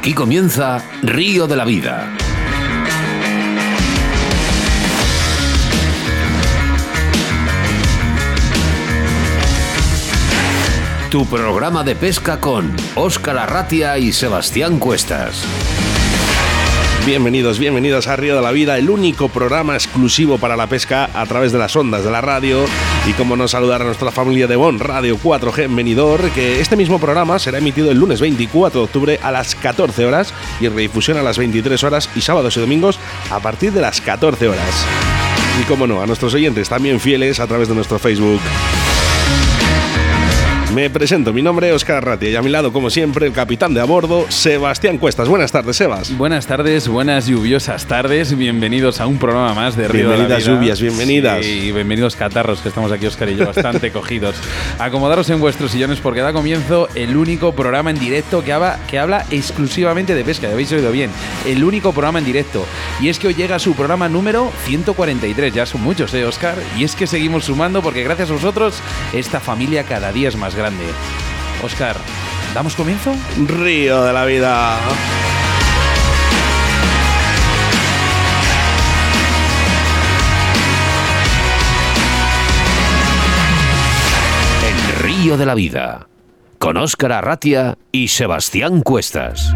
Aquí comienza Río de la Vida. Tu programa de pesca con Óscar Arratia y Sebastián Cuestas. Bienvenidos, bienvenidas a Río de la Vida, el único programa exclusivo para la pesca a través de las ondas de la radio. Y como no saludar a nuestra familia de Bon Radio 4G en Benidorm, que este mismo programa será emitido el lunes 24 de octubre a las 14 horas y redifusión a las 23 horas y sábados y domingos a partir de las 14 horas. Y como no, a nuestros oyentes también fieles a través de nuestro Facebook. Me presento, mi nombre es Óscar Arratia y a mi lado, como siempre, el capitán de a bordo, Sebastián Cuestas. Buenas tardes, Sebas. Buenas tardes, buenas lluviosas tardes. Bienvenidos a un programa más de Río de la Vida. Bienvenidas lluvias, bienvenidas. Y sí, bienvenidos catarros, que estamos aquí, Óscar y yo, bastante cogidos. Acomodaros en vuestros sillones porque da comienzo el único programa en directo que habla exclusivamente de pesca. Ya habéis oído bien, el único programa en directo. Y es que hoy llega su programa número 143. Ya son muchos, Óscar. Y es que seguimos sumando porque gracias a vosotros esta familia cada día es más grande. Óscar, ¿damos comienzo? Río de la Vida. El Río de la Vida, con Óscar Arratia y Sebastián Cuestas.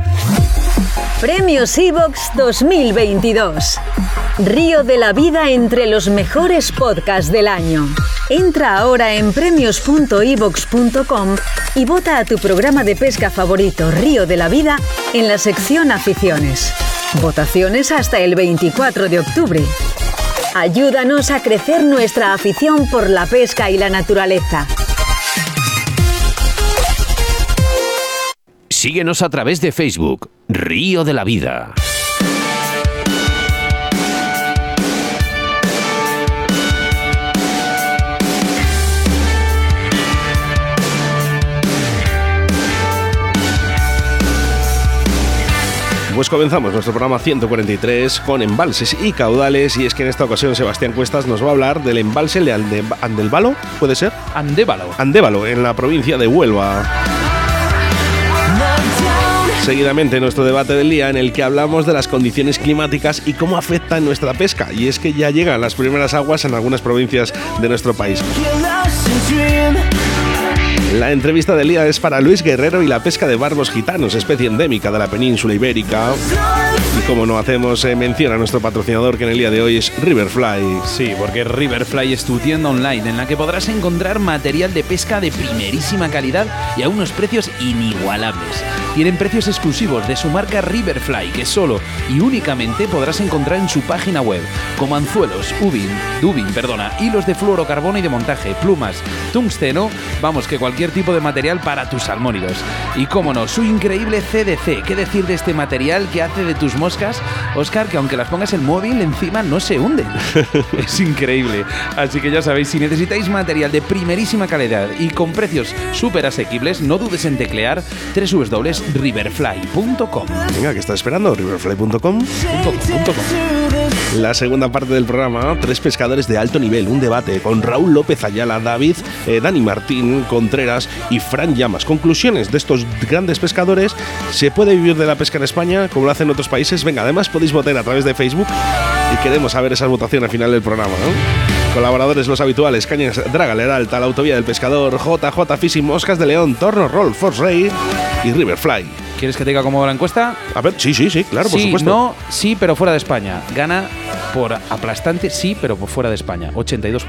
Premios iVoox 2022. Río de la Vida entre los mejores podcasts del año. Entra ahora en premios.ivox.com y vota a tu programa de pesca favorito, Río de la Vida, en la sección Aficiones. Votaciones hasta el 24 de octubre. Ayúdanos a crecer nuestra afición por la pesca y la naturaleza. Síguenos a través de Facebook, Río de la Vida. Pues comenzamos nuestro programa 143 con embalses y caudales, y es que en esta ocasión Sebastián Cuestas nos va a hablar del embalse de Andévalo, ¿puede ser? Andévalo, en la provincia de Huelva. Seguidamente nuestro debate del día en el que hablamos de las condiciones climáticas y cómo afectan nuestra pesca, y es que ya llegan las primeras aguas en algunas provincias de nuestro país. La entrevista del día es para Luis Guerrero y la pesca de barbos gitanos, especie endémica de la península ibérica. Y como no hacemos mención a nuestro patrocinador, que en el día de hoy es Riverfly. Sí, porque Riverfly es tu tienda online en la que podrás encontrar material de pesca de primerísima calidad y a unos precios inigualables. Tienen precios exclusivos de su marca Riverfly, que solo y únicamente podrás encontrar en su página web, como anzuelos, dubin, hilos de fluorocarbono y de montaje, plumas, tungsteno, vamos, que cualquier tipo de material para tus salmónidos. Y cómo no, su increíble CDC. ¿Qué decir de este material que hace de tus moscas, Óscar, que aunque las pongas el móvil encima no se hunden? Es increíble. Así que ya sabéis, si necesitáis material de primerísima calidad y con precios súper asequibles, no dudes en teclear www.riverfly.com. Venga, ¿qué estás esperando? Riverfly.com. La segunda parte del programa, tres pescadores de alto nivel, un debate con Raúl López Ayala, Dani Martín Contreras y Fran Llamas. Conclusiones de estos grandes pescadores. ¿Se puede vivir de la pesca en España como lo hacen otros países? Venga, además podéis votar a través de Facebook y queremos saber esa votación al final del programa, ¿no? Colaboradores los habituales: Cañas Draga, Leralta, La Autovía del Pescador, JJ Fishing, Moscas de León, Torno Roll, Force Ray y Riverfly. ¿Quieres que te diga cómo va la encuesta? A ver, sí, claro, por supuesto. No, sí, pero fuera de España. Gana por aplastante, sí, pero por fuera de España, 82%.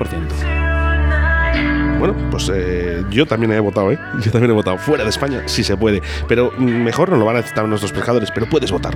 Bueno, pues yo también he votado, Yo también he votado. Fuera de España, sí se puede. Pero mejor no lo van a aceptar nuestros pescadores. Pero puedes votar.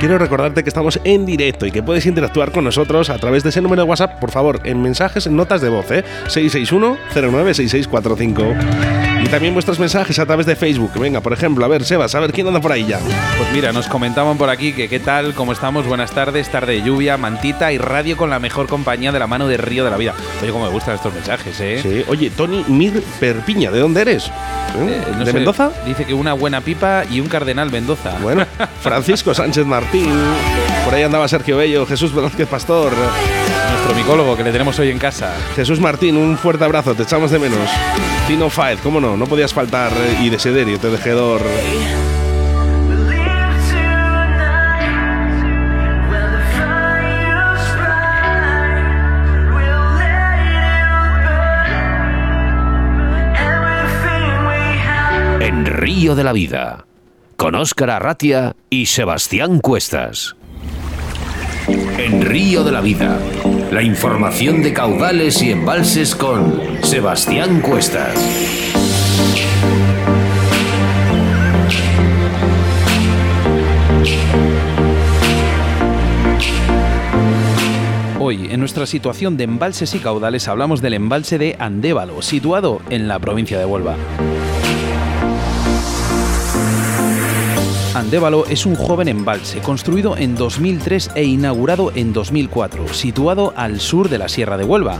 Quiero recordarte que estamos en directo y que puedes interactuar con nosotros a través de ese número de WhatsApp, por favor, en mensajes, en notas de voz, 661-09-6645. Y también vuestros mensajes a través de Facebook. Venga, por ejemplo, a ver, Sebas, a ver quién anda por ahí ya. Pues mira, nos comentaban por aquí que qué tal, cómo estamos, buenas tardes, tarde de lluvia, mantita y radio con la mejor compañía de la mano de Río de la Vida. Oye, cómo me gustan estos mensajes, Sí, oye, Tony Mir Perpiña, ¿de dónde eres? No ¿De sé, Mendoza? Dice que una buena pipa y un cardenal Mendoza. Bueno, Francisco Sánchez Martín, por ahí andaba Sergio Bello, Jesús Velázquez Pastor. nuestro micólogo que le tenemos hoy en casa. Jesús Martín, un fuerte abrazo, te echamos de menos. Tino Faez, cómo no, no podías faltar. Y de Sederio, te tejedor. En Río de la Vida, con Óscar Arratia y Sebastián Cuestas. En Río de la Vida, la información de caudales y embalses con Sebastián Cuestas. Hoy, en nuestra situación de embalses y caudales, hablamos del embalse de Andévalo, situado en la provincia de Huelva. Andévalo es un joven embalse construido en 2003 e inaugurado en 2004, situado al sur de la Sierra de Huelva.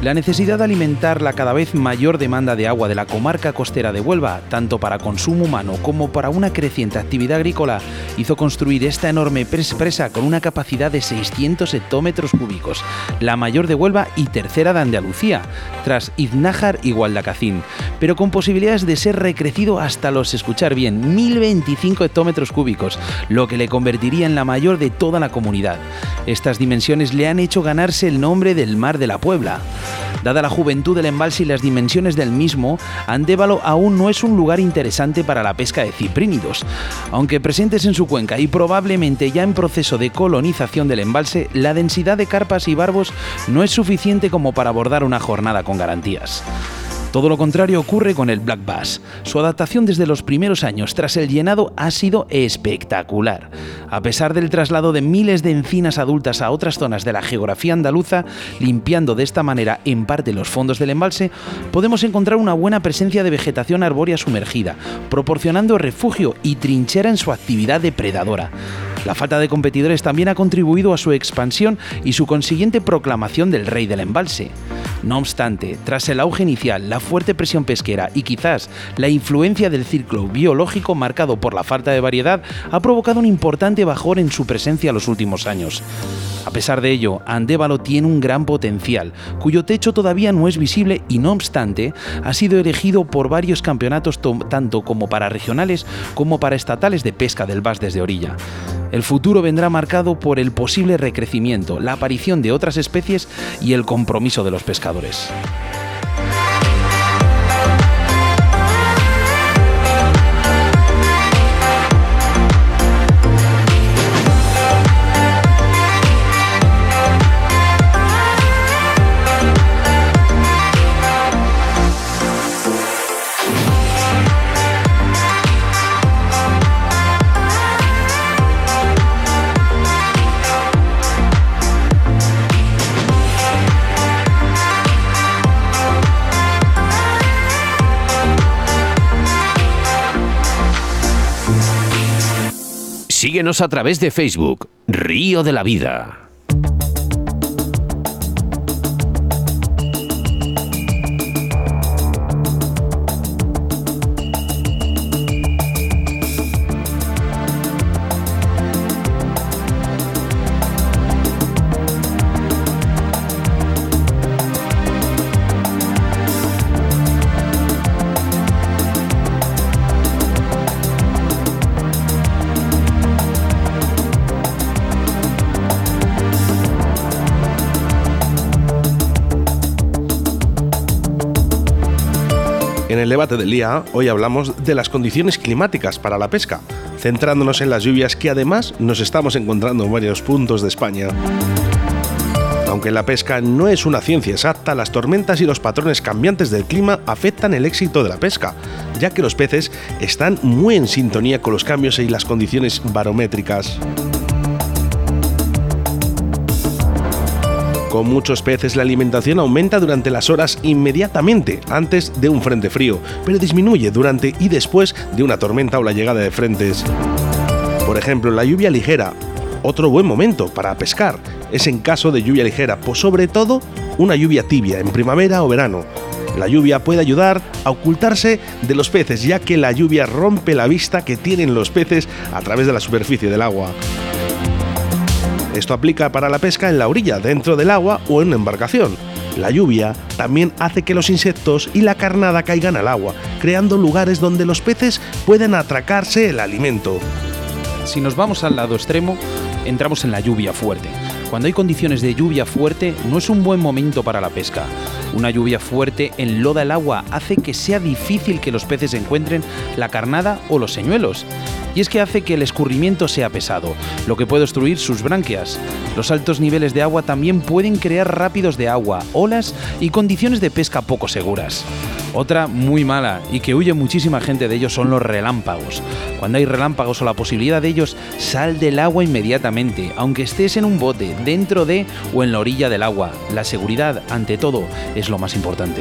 La necesidad de alimentar la cada vez mayor demanda de agua de la comarca costera de Huelva, tanto para consumo humano como para una creciente actividad agrícola, hizo construir esta enorme presa con una capacidad de 600 hectómetros cúbicos, la mayor de Huelva y tercera de Andalucía, tras Iznájar y Guadalcacín, pero con posibilidades de ser recrecido hasta los, escuchar bien, 1025 hectómetros cúbicos, lo que le convertiría en la mayor de toda la comunidad. Estas dimensiones le han hecho ganarse el nombre del Mar de la Puebla. Dada la juventud del embalse y las dimensiones del mismo, Andévalo aún no es un lugar interesante para la pesca de ciprínidos. Aunque presentes en su cuenca y probablemente ya en proceso de colonización del embalse, la densidad de carpas y barbos no es suficiente como para abordar una jornada con garantías. Todo lo contrario ocurre con el black bass. Su adaptación desde los primeros años tras el llenado ha sido espectacular. A pesar del traslado de miles de encinas adultas a otras zonas de la geografía andaluza, limpiando de esta manera en parte los fondos del embalse, podemos encontrar una buena presencia de vegetación arbórea sumergida, proporcionando refugio y trinchera en su actividad depredadora. La falta de competidores también ha contribuido a su expansión y su consiguiente proclamación del rey del embalse. No obstante, tras el auge inicial, la fuerte presión pesquera y quizás la influencia del ciclo biológico marcado por la falta de variedad ha provocado un importante bajón en su presencia en los últimos años. A pesar de ello, Andévalo tiene un gran potencial, cuyo techo todavía no es visible y no obstante, ha sido elegido por varios campeonatos tanto como para regionales como para estatales de pesca del bass desde orilla. El futuro vendrá marcado por el posible recrecimiento, la aparición de otras especies y el compromiso de los pescadores. Síguenos a través de Facebook, Río de la Vida. En el debate del día, hoy hablamos de las condiciones climáticas para la pesca, centrándonos en las lluvias que además nos estamos encontrando en varios puntos de España. Aunque la pesca no es una ciencia exacta, las tormentas y los patrones cambiantes del clima afectan el éxito de la pesca, ya que los peces están muy en sintonía con los cambios y las condiciones barométricas. Con muchos peces, la alimentación aumenta durante las horas inmediatamente antes de un frente frío, pero disminuye durante y después de una tormenta o la llegada de frentes. Por ejemplo, la lluvia ligera, otro buen momento para pescar, es en caso de lluvia ligera, pues sobre todo una lluvia tibia en primavera o verano. La lluvia puede ayudar a ocultarse de los peces, ya que la lluvia rompe la vista que tienen los peces a través de la superficie del agua. Esto aplica para la pesca en la orilla, dentro del agua o en una embarcación. La lluvia también hace que los insectos y la carnada caigan al agua, creando lugares donde los peces pueden atracarse el alimento. Si nos vamos al lado extremo, entramos en la lluvia fuerte. Cuando hay condiciones de lluvia fuerte, no es un buen momento para la pesca. Una lluvia fuerte enloda el agua, hace que sea difícil que los peces encuentren la carnada o los señuelos. Y es que hace que el escurrimiento sea pesado, lo que puede obstruir sus branquias. Los altos niveles de agua también pueden crear rápidos de agua, olas y condiciones de pesca poco seguras. Otra muy mala, y que huye muchísima gente de ellos, son los relámpagos. Cuando hay relámpagos o la posibilidad de ellos, sal del agua inmediatamente, aunque estés en un bote, dentro de o en la orilla del agua. La seguridad, ante todo, es lo más importante.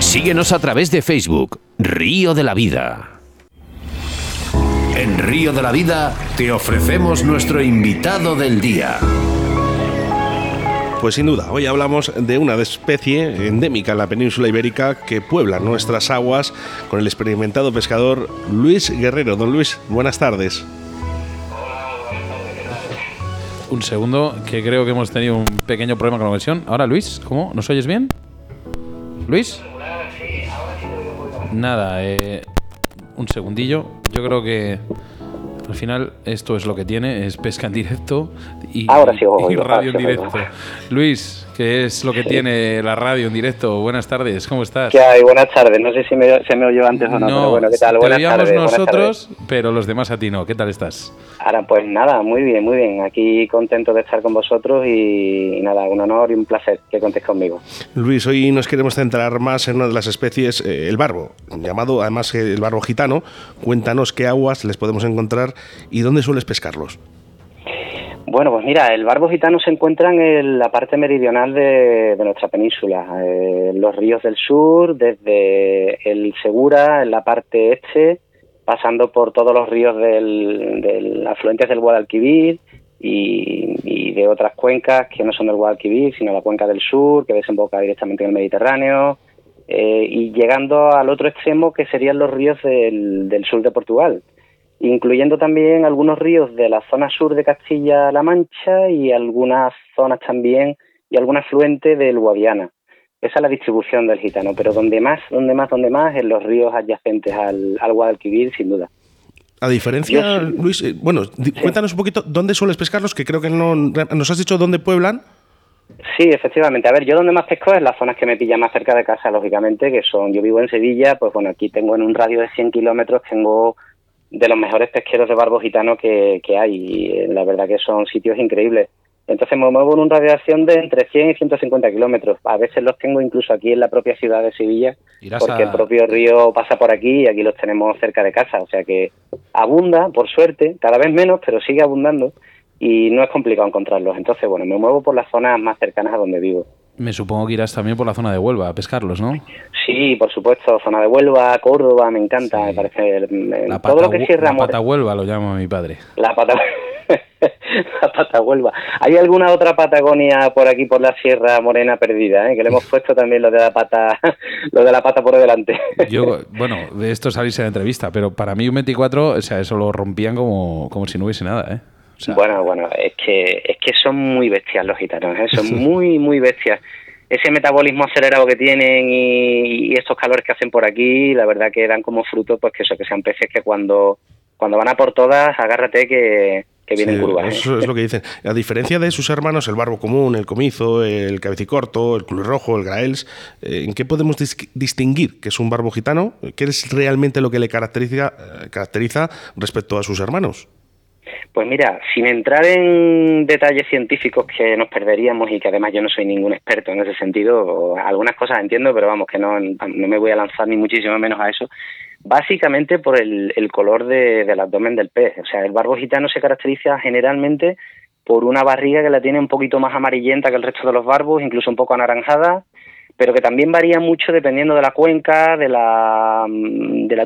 Síguenos a través de Facebook, Río de la Vida. En Río de la Vida te ofrecemos nuestro invitado del día. Pues sin duda, hoy hablamos de una especie endémica en la península ibérica que puebla nuestras aguas, con el experimentado pescador Luis Guerrero. Don Luis, buenas tardes. Un segundo, que creo que hemos tenido un pequeño problema con la conexión. Ahora, Luis, ¿cómo? ¿Nos oyes bien? ¿Luis? Nada, un segundillo. Yo creo que al final esto es lo que tiene, es pesca en directo y radio en directo. Luis, que es lo que tiene la radio en directo. Buenas tardes, ¿cómo estás? ¿Qué hay? Buenas tardes. No sé si se me oyó antes o no, pero bueno, ¿qué tal? Buenas tardes. Te oíamos nosotros, pero los demás a ti no. ¿Qué tal estás? Ahora, pues nada, muy bien, muy bien. Aquí contento de estar con vosotros y nada, un honor y un placer que contéis conmigo. Luis, hoy nos queremos centrar más en una de las especies, el barbo, llamado además el barbo gitano. Cuéntanos qué aguas les podemos encontrar y dónde sueles pescarlos. Bueno, pues mira, el barbo gitano se encuentra en la parte meridional de nuestra península, los ríos del sur, desde el Segura, en la parte este, pasando por todos los ríos del afluentes del Guadalquivir y de otras cuencas que no son del Guadalquivir, sino la cuenca del sur, que desemboca directamente en el Mediterráneo, y llegando al otro extremo, que serían los ríos del sur de Portugal, incluyendo también algunos ríos de la zona sur de Castilla-La Mancha y algunas zonas también, y algún afluente del Guadiana. Esa es la distribución del gitano, pero donde más, en los ríos adyacentes al Guadalquivir, sin duda. A diferencia, Luis, bueno, cuéntanos un poquito dónde sueles pescarlos, que creo que no nos has dicho dónde pueblan. Sí, efectivamente. A ver, yo donde más pesco es las zonas que me pillan más cerca de casa, lógicamente, que son, yo vivo en Sevilla, pues bueno, aquí tengo en un radio de 100 kilómetros, tengo de los mejores pesqueros de barbo gitano que hay, y la verdad que son sitios increíbles. Entonces me muevo en una radiación de entre 100 y 150 kilómetros. A veces los tengo incluso aquí en la propia ciudad de Sevilla, porque el propio río pasa por aquí y aquí los tenemos cerca de casa. O sea que abunda, por suerte, cada vez menos, pero sigue abundando y no es complicado encontrarlos. Entonces, bueno, me muevo por las zonas más cercanas a donde vivo. Me supongo que irás también por la zona de Huelva a pescarlos, ¿no? Sí, por supuesto, zona de Huelva, Córdoba, me encanta, sí. Me parece todo lo que cierra. La pata Huelva lo llama mi padre. La pata Huelva. Hay alguna otra Patagonia por aquí por la Sierra Morena perdida, que le hemos puesto también lo de la pata por delante. Yo, bueno, de esto salís en la entrevista, pero para mí un 24, o sea, eso lo rompían como si no hubiese nada, ¿eh? O sea, bueno, es que son muy bestias los gitanos, son muy, muy bestias. Ese metabolismo acelerado que tienen y estos calores que hacen por aquí, la verdad que dan como fruto, pues que sean peces que cuando van a por todas, agárrate que vienen curvas. Eso es lo que dicen. A diferencia de sus hermanos, el barbo común, el comizo, el cabecicorto, el culirrojo, el graels, ¿en qué podemos distinguir que es un barbo gitano? ¿Qué es realmente lo que le caracteriza respecto a sus hermanos? Pues mira, sin entrar en detalles científicos que nos perderíamos y que además yo no soy ningún experto en ese sentido, algunas cosas entiendo, pero vamos, que no me voy a lanzar ni muchísimo menos a eso, básicamente por el color del abdomen del pez. O sea, el barbo gitano se caracteriza generalmente por una barriga que la tiene un poquito más amarillenta que el resto de los barbos, incluso un poco anaranjada, pero que también varía mucho dependiendo de la cuenca, de la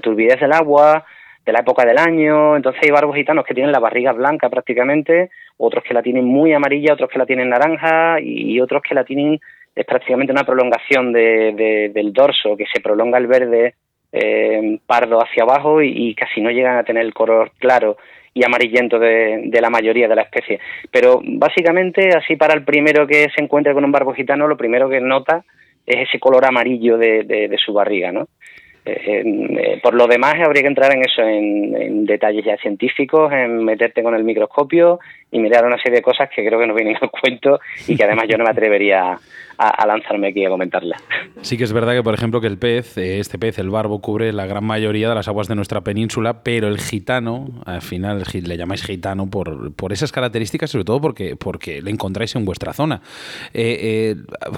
turbidez del agua, de la época del año. Entonces hay barbos gitanos que tienen la barriga blanca prácticamente, otros que la tienen muy amarilla, otros que la tienen naranja y otros que la tienen, es prácticamente una prolongación del dorso, que se prolonga el verde pardo hacia abajo y casi no llegan a tener el color claro y amarillento de la mayoría de la especie. Pero básicamente, así para el primero que se encuentra con un barbo gitano, lo primero que nota es ese color amarillo de su barriga, ¿no? Por lo demás habría que entrar en eso, en detalles ya científicos, en meterte con el microscopio y mirar una serie de cosas que creo que no vienen al cuento y que además yo no me atrevería a lanzarme aquí a comentarlas. Sí que es verdad que, por ejemplo, que el pez, el barbo, cubre la gran mayoría de las aguas de nuestra península, pero el gitano, al final le llamáis gitano por esas características, sobre todo porque le encontráis en vuestra zona.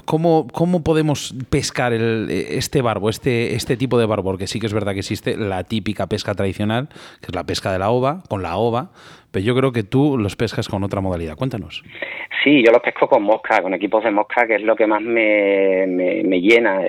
¿Cómo podemos pescar este barbo, este tipo de barbo? Porque sí que es verdad que existe la típica pesca tradicional, que es la pesca de la ova, con la ova, pero yo creo que tú los pescas con otra modalidad. Cuéntanos. Sí, yo los pesco con mosca, con equipos de mosca, que es lo que más me llena.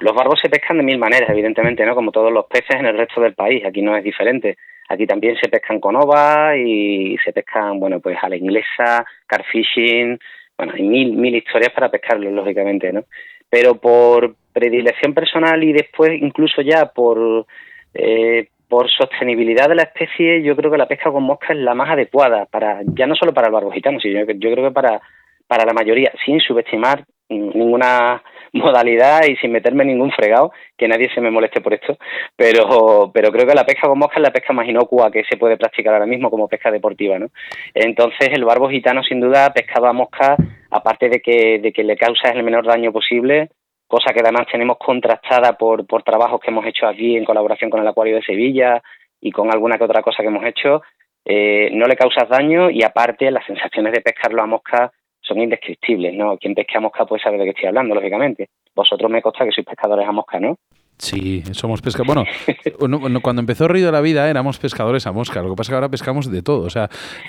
Los barbos se pescan de mil maneras, evidentemente, ¿no? Como todos los peces en el resto del país, aquí no es diferente. Aquí también se pescan con ova y se pescan, bueno, pues a la inglesa, carfishing, bueno, hay mil historias para pescarlos, lógicamente, ¿no? Pero por predilección personal y después incluso ya por sostenibilidad de la especie, yo creo que la pesca con mosca es la más adecuada, para ya no solo para el barbo gitano, sino yo creo que para la mayoría, sin subestimar ninguna modalidad y sin meterme en ningún fregado, que nadie se me moleste por esto, pero creo que la pesca con mosca es la pesca más inocua que se puede practicar ahora mismo como pesca deportiva, ¿no? Entonces el barbo gitano sin duda pescaba mosca, aparte de que le causa el menor daño posible, cosa que además tenemos contrastada por trabajos que hemos hecho aquí en colaboración con el Acuario de Sevilla y con alguna que otra cosa que hemos hecho, no le causas daño y aparte las sensaciones de pescarlo a mosca son indescriptibles, ¿no? Quien pesca a mosca puede saber de qué estoy hablando, lógicamente. Vosotros me consta que sois pescadores a mosca, ¿no? Sí, somos pescadores. Bueno, cuando empezó Río de la Vida éramos pescadores a mosca. Lo que pasa es que ahora pescamos de todo. O sea,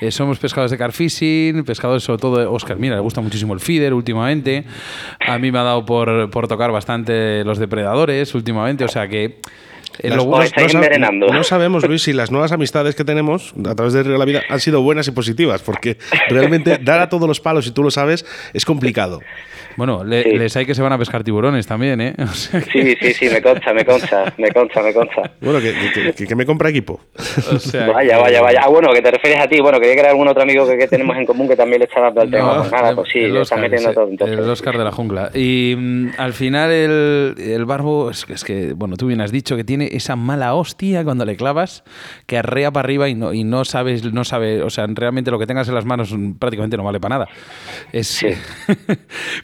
somos pescadores de carfishing, pescadores sobre todo de Óscar. Mira, le gusta muchísimo el feeder últimamente. A mí me ha dado por tocar bastante los depredadores últimamente. O sea que... No sabemos, Luis, si las nuevas amistades que tenemos a través de Río de la Vida han sido buenas y positivas, porque realmente dar a todos los palos, y tú lo sabes, es complicado. Bueno, sí. Les hay que se van a pescar tiburones también, ¿eh? O sea que... Sí, me consta. Bueno, que me compra equipo. O sea, vaya. Ah, bueno, que te refieres a ti. Bueno, quería que era algún otro amigo que tenemos en común que también le está dando al tema. Pues nada, pues sí, Oscar, lo está metiendo todo. Entonces. El Óscar de la jungla. Y al final el barbo, es que, bueno, tú bien has dicho que tiene esa mala hostia cuando le clavas, que arrea para arriba y no sabes, o sea, realmente lo que tengas en las manos prácticamente no vale para nada. Sí.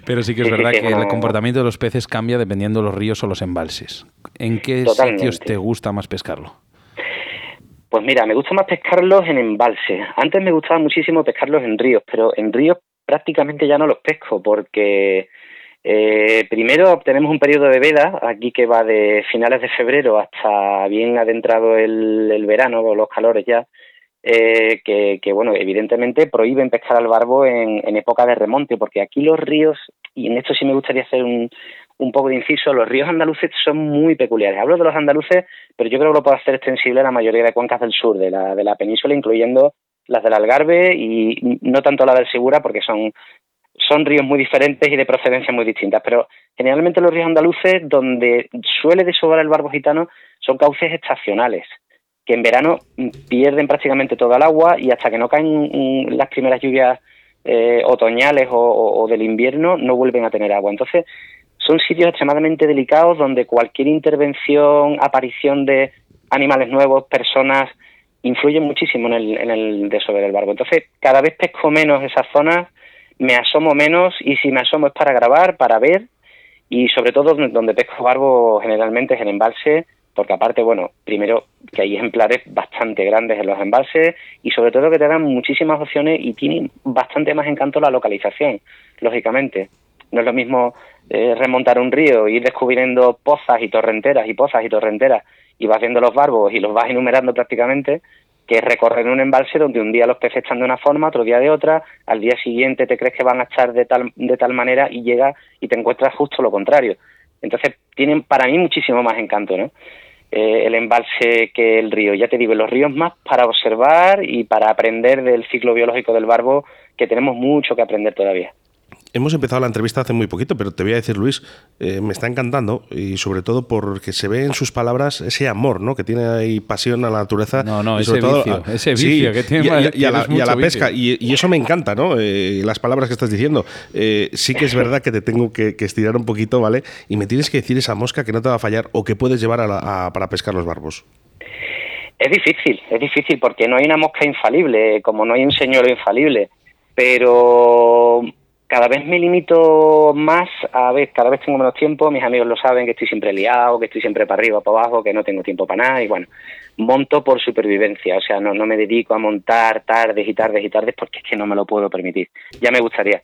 Pero sí que es verdad que el comportamiento de los peces cambia dependiendo de los ríos o los embalses. ¿En qué sitios te gusta más pescarlo? Pues mira, me gusta más pescarlos en embalses. Antes me gustaba muchísimo pescarlos en ríos, pero en ríos prácticamente ya no los pesco porque... primero tenemos un periodo de veda aquí que va de finales de febrero hasta bien adentrado el verano o los calores ya, que bueno, evidentemente prohíben pescar al barbo en época de remonte, porque aquí los ríos, y en esto sí me gustaría hacer un poco de inciso, los ríos andaluces son muy peculiares. Hablo de los andaluces, pero yo creo que lo puedo hacer extensible a la mayoría de cuencas del sur de la península, incluyendo las del Algarve y no tanto la del Segura, porque son ríos muy diferentes y de procedencias muy distintas, pero generalmente los ríos andaluces, donde suele desovar el barbo gitano, son cauces estacionales, que en verano pierden prácticamente toda el agua y hasta que no caen las primeras lluvias otoñales o del invierno no vuelven a tener agua. Entonces son sitios extremadamente delicados donde cualquier intervención, aparición de animales nuevos, personas, influyen muchísimo en el desovar del barbo. Entonces cada vez pesco menos esas zonas, me asomo menos, y si me asomo es para grabar, para ver, y sobre todo donde pesco barbo generalmente es en embalse, porque aparte, bueno, primero que hay ejemplares bastante grandes en los embalses y sobre todo que te dan muchísimas opciones y tienen bastante más encanto la localización, lógicamente. No es lo mismo remontar un río, ir descubriendo pozas y torrenteras y vas viendo los barbos y los vas enumerando prácticamente, que es recorrer un embalse donde un día los peces están de una forma, otro día de otra, al día siguiente te crees que van a estar de tal manera y llegas y te encuentras justo lo contrario. Entonces tienen para mí muchísimo más encanto, ¿no? el embalse que el río. Ya te digo, los ríos más para observar y para aprender del ciclo biológico del barbo, que tenemos mucho que aprender todavía. Hemos empezado la entrevista hace muy poquito, pero te voy a decir, Luis, me está encantando, y sobre todo porque se ve en sus palabras ese amor, ¿no?, que tiene ahí, pasión a la naturaleza. No, y sobre ese, todo, vicio, ese vicio, sí, que tiene. Y a la pesca, y eso me encanta, ¿no? Las palabras que estás diciendo. Sí que es verdad que te tengo que estirar un poquito, ¿vale? Y me tienes que decir esa mosca que no te va a fallar o que puedes llevar para pescar los barbos. Es difícil porque no hay una mosca infalible, como no hay un señuelo infalible, pero... Cada vez me limito más, cada vez tengo menos tiempo, mis amigos lo saben, que estoy siempre liado, que estoy siempre para arriba, para abajo, que no tengo tiempo para nada, y bueno, monto por supervivencia, o sea, no me dedico a montar tardes porque es que no me lo puedo permitir, ya me gustaría.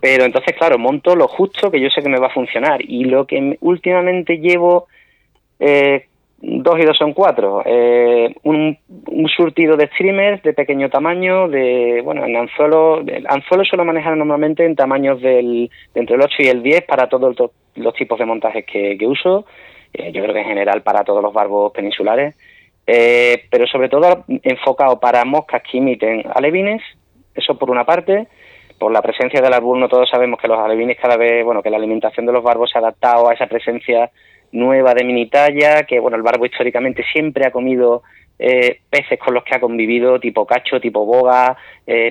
Pero entonces, claro, monto lo justo que yo sé que me va a funcionar, y lo que últimamente llevo, 2 y 2 son 4, un surtido de streamers de pequeño tamaño, en anzuelo suelo manejar normalmente en tamaños de entre el 8 y el 10 para todos los tipos de montajes que uso, yo creo que en general para todos los barbos peninsulares, pero sobre todo enfocado para moscas que imiten alevines, eso por una parte, por la presencia del alburno. Todos sabemos que los alevines cada vez, que la alimentación de los barbos se ha adaptado a esa presencia nueva de mini talla, que el barbo históricamente siempre ha comido peces con los que ha convivido, tipo cacho, tipo boga,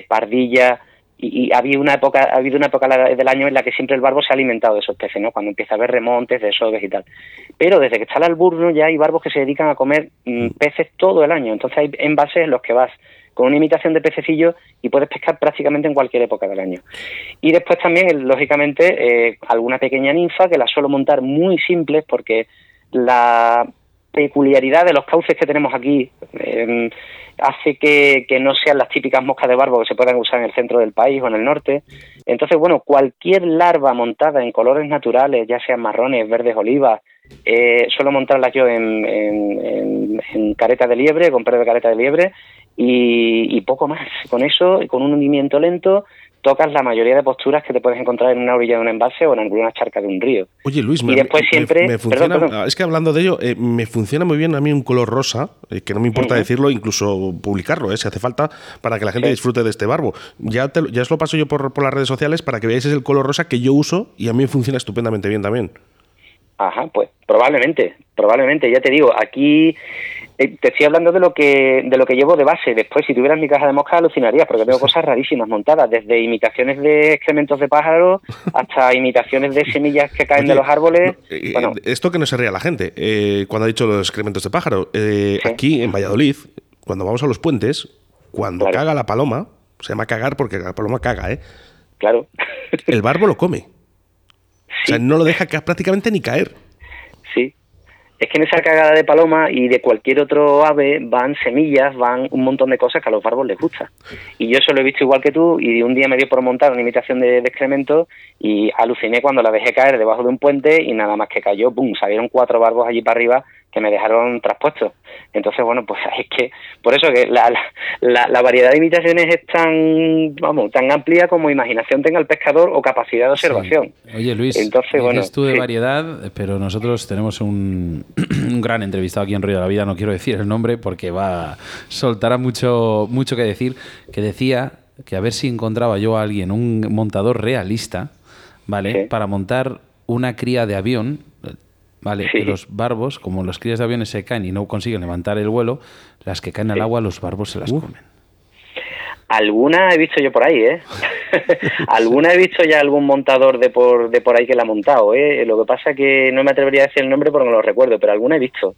pardilla, y ha habido una época del año en la que siempre el barbo se ha alimentado de esos peces, ¿no?, cuando empieza a haber remontes de esos y tal. Pero desde que está el alburno ya hay barbos que se dedican a comer peces todo el año, entonces hay embalses en los que vas con una imitación de pececillos y puedes pescar prácticamente en cualquier época del año. Y después también, lógicamente, alguna pequeña ninfa, que la suelo montar muy simples, porque la peculiaridad de los cauces que tenemos aquí hace que no sean las típicas moscas de barbo que se puedan usar en el centro del país o en el norte. Entonces, cualquier larva montada en colores naturales, ya sean marrones, verdes, olivas, suelo montarlas yo en careta de liebre, con pelo de careta de liebre, y poco más. Con eso, y con un hundimiento lento, tocas la mayoría de posturas que te puedes encontrar en una orilla de un embalse o en alguna charca de un río. Oye, Luis, me funciona, perdón. Es que hablando de ello, me funciona muy bien a mí un color rosa, que no me importa decirlo, incluso publicarlo, si hace falta, para que la gente disfrute de este barbo. Ya os lo paso yo por las redes sociales para que veáis, es el color rosa que yo uso y a mí funciona estupendamente bien también. Ajá, pues probablemente, ya te digo, aquí te estoy hablando de lo que llevo de base. Después, si tuvieras mi caja de moscas, alucinarías, porque tengo cosas rarísimas montadas, desde imitaciones de excrementos de pájaros hasta imitaciones de semillas que caen de los árboles. Esto que no se ría la gente, cuando ha dicho los excrementos de pájaros, aquí en Valladolid, cuando vamos a los puentes, cuando caga la paloma, se llama cagar porque la paloma caga, claro, el barbo lo come. Sí. O sea, no lo deja prácticamente ni caer. Sí. Es que en esa cagada de paloma y de cualquier otro ave van semillas, van un montón de cosas que a los barbos les gusta. Y yo eso lo he visto igual que tú, y un día me dio por montar una imitación de excremento y aluciné cuando la dejé caer debajo de un puente y nada más que cayó, ¡pum!, salieron 4 barbos allí para arriba que me dejaron traspuestos. Entonces, pues es que... Por eso que la variedad de imitaciones es tan amplia como imaginación tenga el pescador o capacidad de observación. Sí. Oye, Luis, entonces, dices tú de variedad, pero nosotros tenemos un gran entrevistado aquí en Río de la Vida, no quiero decir el nombre porque soltará mucho que decir, que decía que a ver si encontraba yo a alguien, un montador realista, ¿vale? Sí. Para montar una cría de avión, ¿vale? Sí. Los barbos, como las crías de aviones se caen y no consiguen levantar el vuelo, las que caen al agua, los barbos se las comen. Alguna he visto yo por ahí, alguna he visto ya algún montador de por ahí que la ha montado, Lo que pasa que no me atrevería a decir el nombre porque no lo recuerdo, pero alguna he visto.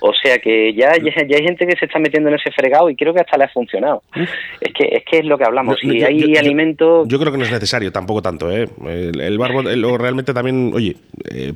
O sea que ya hay gente que se está metiendo en ese fregado y creo que hasta le ha funcionado. Es que es lo que hablamos. No, hay alimentos... Yo creo que no es necesario tampoco tanto, El barbo realmente también,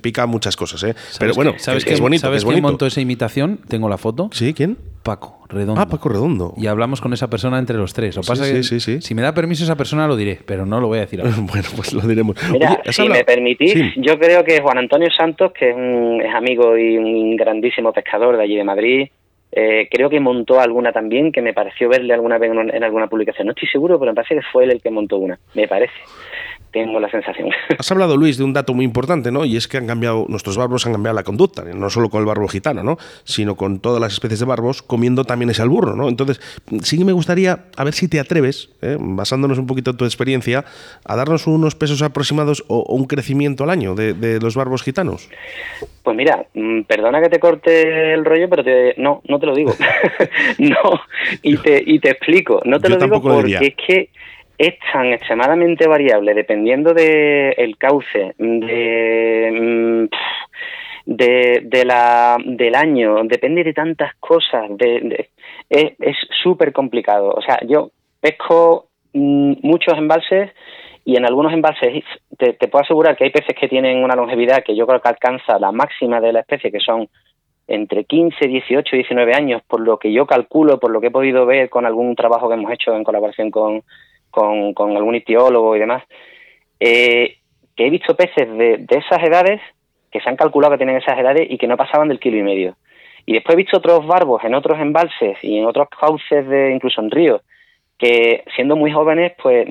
pica muchas cosas, Pero ¿sabes que es bonito? ¿Sabes quién montó esa imitación? Tengo la foto. ¿Sí? ¿Quién? Paco Redondo. Ah, Paco Redondo. Y hablamos con esa persona entre los tres. Lo pasa que si me da permiso esa persona lo diré, pero no lo voy a decir ahora. Bueno, pues lo diremos. Mira, oye, si me permitís, yo creo que Juan Antonio Santos, que es amigo y un grandísimo pescador de allí de Madrid, creo que montó alguna también, que me pareció verle alguna vez en alguna publicación. No estoy seguro, pero me parece que fue él el que montó una. Me parece. tengo la sensación. Has hablado, Luis, de un dato muy importante, ¿no? Y es que han cambiado, nuestros barbos han cambiado la conducta, no solo con el barbo gitano, ¿no? Sino con todas las especies de barbos, comiendo también ese alburro, ¿no? Entonces, sí que me gustaría, a ver si te atreves, basándonos un poquito en tu experiencia, a darnos unos pesos aproximados o un crecimiento al año de los barbos gitanos. Pues mira, perdona que te corte el rollo, pero no te lo digo. No, y te explico. No te Yo lo digo porque diría. Es que es tan extremadamente variable dependiendo del cauce, del año, depende de tantas cosas, es súper complicado. O sea, yo pesco muchos embalses y en algunos embalses te puedo asegurar que hay peces que tienen una longevidad que yo creo que alcanza la máxima de la especie, que son entre 15, 18 y 19 años, por lo que yo calculo, por lo que he podido ver con algún trabajo que hemos hecho en colaboración con algún ictiólogo y demás, que he visto peces de esas edades, que se han calculado que tienen esas edades y que no pasaban del 1,5 kilos. Y después he visto otros barbos en otros embalses y en otros cauces, incluso en ríos, que siendo muy jóvenes pues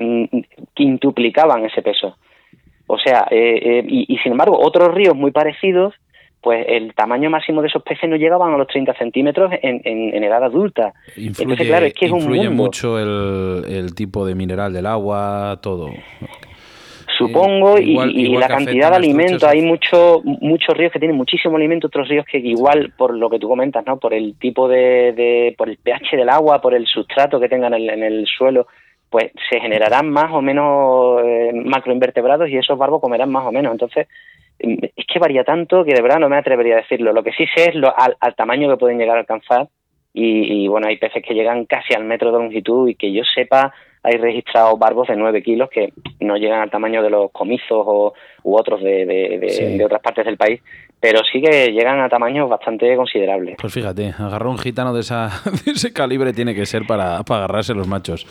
quintuplicaban ese peso. O sea, y sin embargo otros ríos muy parecidos, pues el tamaño máximo de esos peces no llegaban a los 30 centímetros en edad adulta. Entonces, claro, es que es un mundo. Influye mucho el tipo de mineral del agua, todo. Supongo, igual la cantidad de alimento. Hay muchos ríos que tienen muchísimo alimento, otros ríos que igual, por lo que tú comentas, ¿no? Por el tipo por el pH del agua, por el sustrato que tengan en el suelo, pues se generarán más o menos macroinvertebrados y esos barbos comerán más o menos. Entonces, es que varía tanto que de verdad no me atrevería a decirlo. Lo que sí sé es al tamaño que pueden llegar a alcanzar y bueno, hay peces que llegan casi al metro de longitud y que yo sepa hay registrados barbos de 9 kilos que no llegan al tamaño de los comizos u otros de otras partes del país, pero sí que llegan a tamaños bastante considerables. Pues fíjate, agarrar un gitano de ese calibre tiene que ser para agarrarse los machos.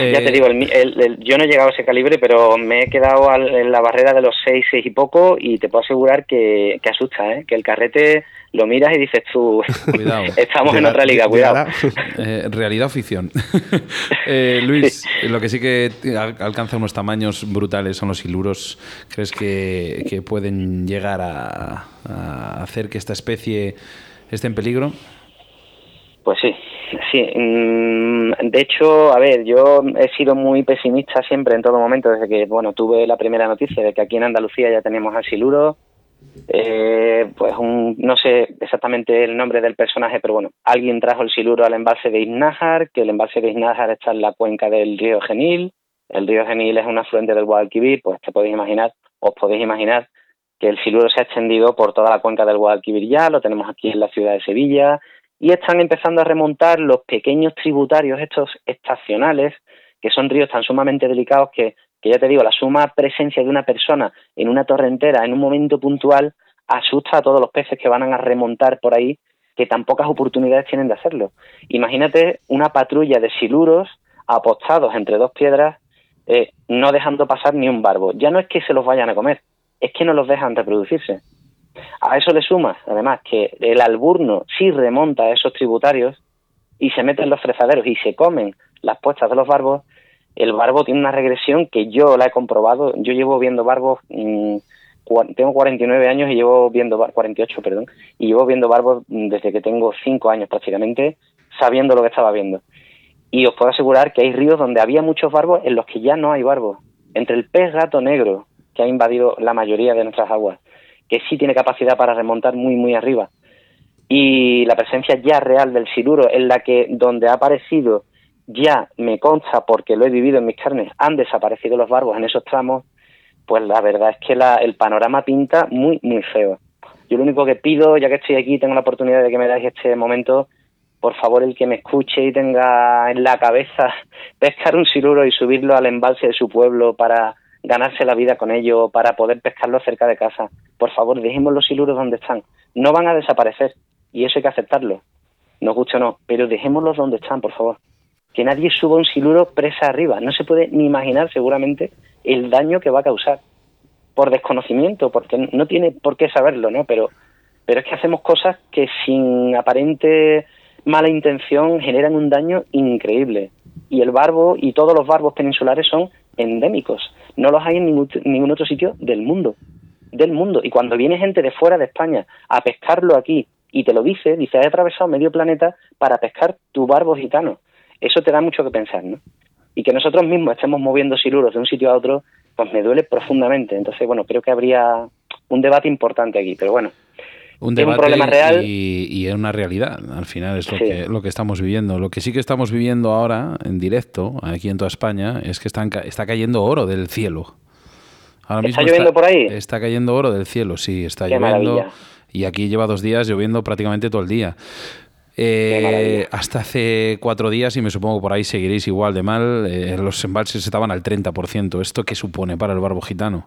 Ya te digo, yo no he llegado a ese calibre, pero me he quedado en la barrera de los 6 y poco y te puedo asegurar que asusta, que el carrete lo miras y dices tú, cuidado, estamos en otra liga, cuidado. Realidad o ficción. Luis, lo que sí que alcanza unos tamaños brutales son los hiluros. ¿Crees que pueden llegar a hacer que esta especie esté en peligro? Pues sí. De hecho, a ver, yo he sido muy pesimista siempre, en todo momento, desde que tuve la primera noticia de que aquí en Andalucía ya tenemos al siluro. Pues no sé exactamente el nombre del personaje, pero alguien trajo el siluro al embalse de Iznájar, que el embalse de Iznájar está en la cuenca del río Genil. El río Genil es un afluente del Guadalquivir, pues os podéis imaginar que el siluro se ha extendido por toda la cuenca del Guadalquivir ya, lo tenemos aquí en la ciudad de Sevilla, y están empezando a remontar los pequeños tributarios estos estacionales, que son ríos tan sumamente delicados que ya te digo, la suma presencia de una persona en una torrentera en un momento puntual asusta a todos los peces que van a remontar por ahí, que tan pocas oportunidades tienen de hacerlo. Imagínate una patrulla de siluros apostados entre dos piedras, no dejando pasar ni un barbo. Ya no es que se los vayan a comer, es que no los dejan reproducirse. A eso le sumas, además, que el alburno sí remonta a esos tributarios y se meten los fresaderos y se comen las puestas de los barbos. El barbo tiene una regresión que yo la he comprobado. Yo llevo viendo barbos, tengo 49 años y llevo viendo 48, perdón, y llevo viendo barbos desde que tengo 5 años prácticamente, sabiendo lo que estaba viendo. Y os puedo asegurar que hay ríos donde había muchos barbos en los que ya no hay barbos. Entre el pez gato negro, que ha invadido la mayoría de nuestras aguas, que sí tiene capacidad para remontar muy, muy arriba, y la presencia ya real del siluro, en la que donde ha aparecido, ya me consta porque lo he vivido en mis carnes, han desaparecido los barbos en esos tramos, pues la verdad es que el panorama pinta muy, muy feo. Yo lo único que pido, ya que estoy aquí, tengo la oportunidad de que me dais este momento, por favor, el que me escuche y tenga en la cabeza pescar un siluro y subirlo al embalse de su pueblo para ganarse la vida con ello, para poder pescarlo cerca de casa, por favor, dejemos los siluros donde están. No van a desaparecer, y eso hay que aceptarlo, nos guste o no, pero dejémoslos donde están, por favor. Que nadie suba un siluro presa arriba. No se puede ni imaginar seguramente el daño que va a causar. Por desconocimiento, porque no tiene por qué saberlo, ¿no? Pero es que hacemos cosas que sin aparente mala intención generan un daño increíble. Y el barbo y todos los barbos peninsulares son endémicos. No los hay en ningún otro sitio del mundo. Y cuando viene gente de fuera de España a pescarlo aquí y te lo dice, has atravesado medio planeta para pescar tu barbo gitano. Eso te da mucho que pensar, ¿no? Y que nosotros mismos estemos moviendo siluros de un sitio a otro, pues me duele profundamente. Entonces, bueno, creo que habría un debate importante aquí, pero bueno. Un debate es un problema real. Y es una realidad, al final es lo que estamos viviendo. Lo que sí que estamos viviendo ahora, en directo, aquí en toda España, es que está cayendo oro del cielo. Ahora mismo ¿Está lloviendo por ahí? Está cayendo oro del cielo, sí, está Qué lloviendo. Maravilla. Y aquí lleva 2 días lloviendo prácticamente todo el día. Hasta hace 4 días, y me supongo que por ahí seguiréis igual de mal, los embalses estaban al 30%. ¿Esto qué supone para el barbo gitano?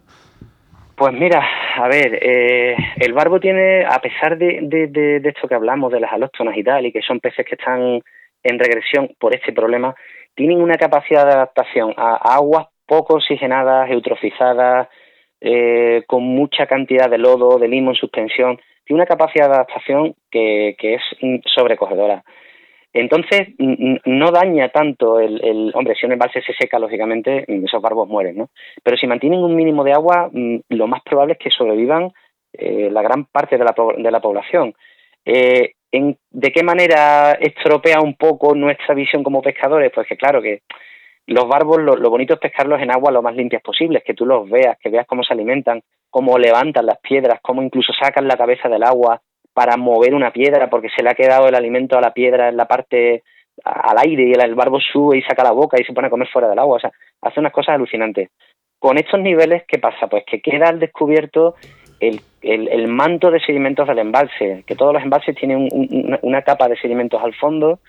Pues mira, a ver, el barbo tiene, a pesar de esto que hablamos, de las alóctonas y tal, y que son peces que están en regresión por este problema, tienen una capacidad de adaptación a aguas poco oxigenadas, eutrofizadas, con mucha cantidad de lodo, de limo en suspensión. Tiene una capacidad de adaptación que es sobrecogedora. Entonces, no daña tanto el... Hombre, si un embalse se seca, lógicamente, esos barbos mueren, ¿no? Pero si mantienen un mínimo de agua, lo más probable es que sobrevivan la gran parte de la población. ¿De qué manera estropea un poco nuestra visión como pescadores? Pues que claro que los barbos, lo bonito es pescarlos en agua lo más limpias posible, es que tú los veas, que veas cómo se alimentan, cómo levantan las piedras, cómo incluso sacan la cabeza del agua para mover una piedra porque se le ha quedado el alimento a la piedra en la parte al aire y el barbo sube y saca la boca y se pone a comer fuera del agua. O sea, hace unas cosas alucinantes. Con estos niveles, ¿qué pasa? Pues que queda al descubierto el manto de sedimentos del embalse, que todos los embalses tienen una capa de sedimentos al fondo,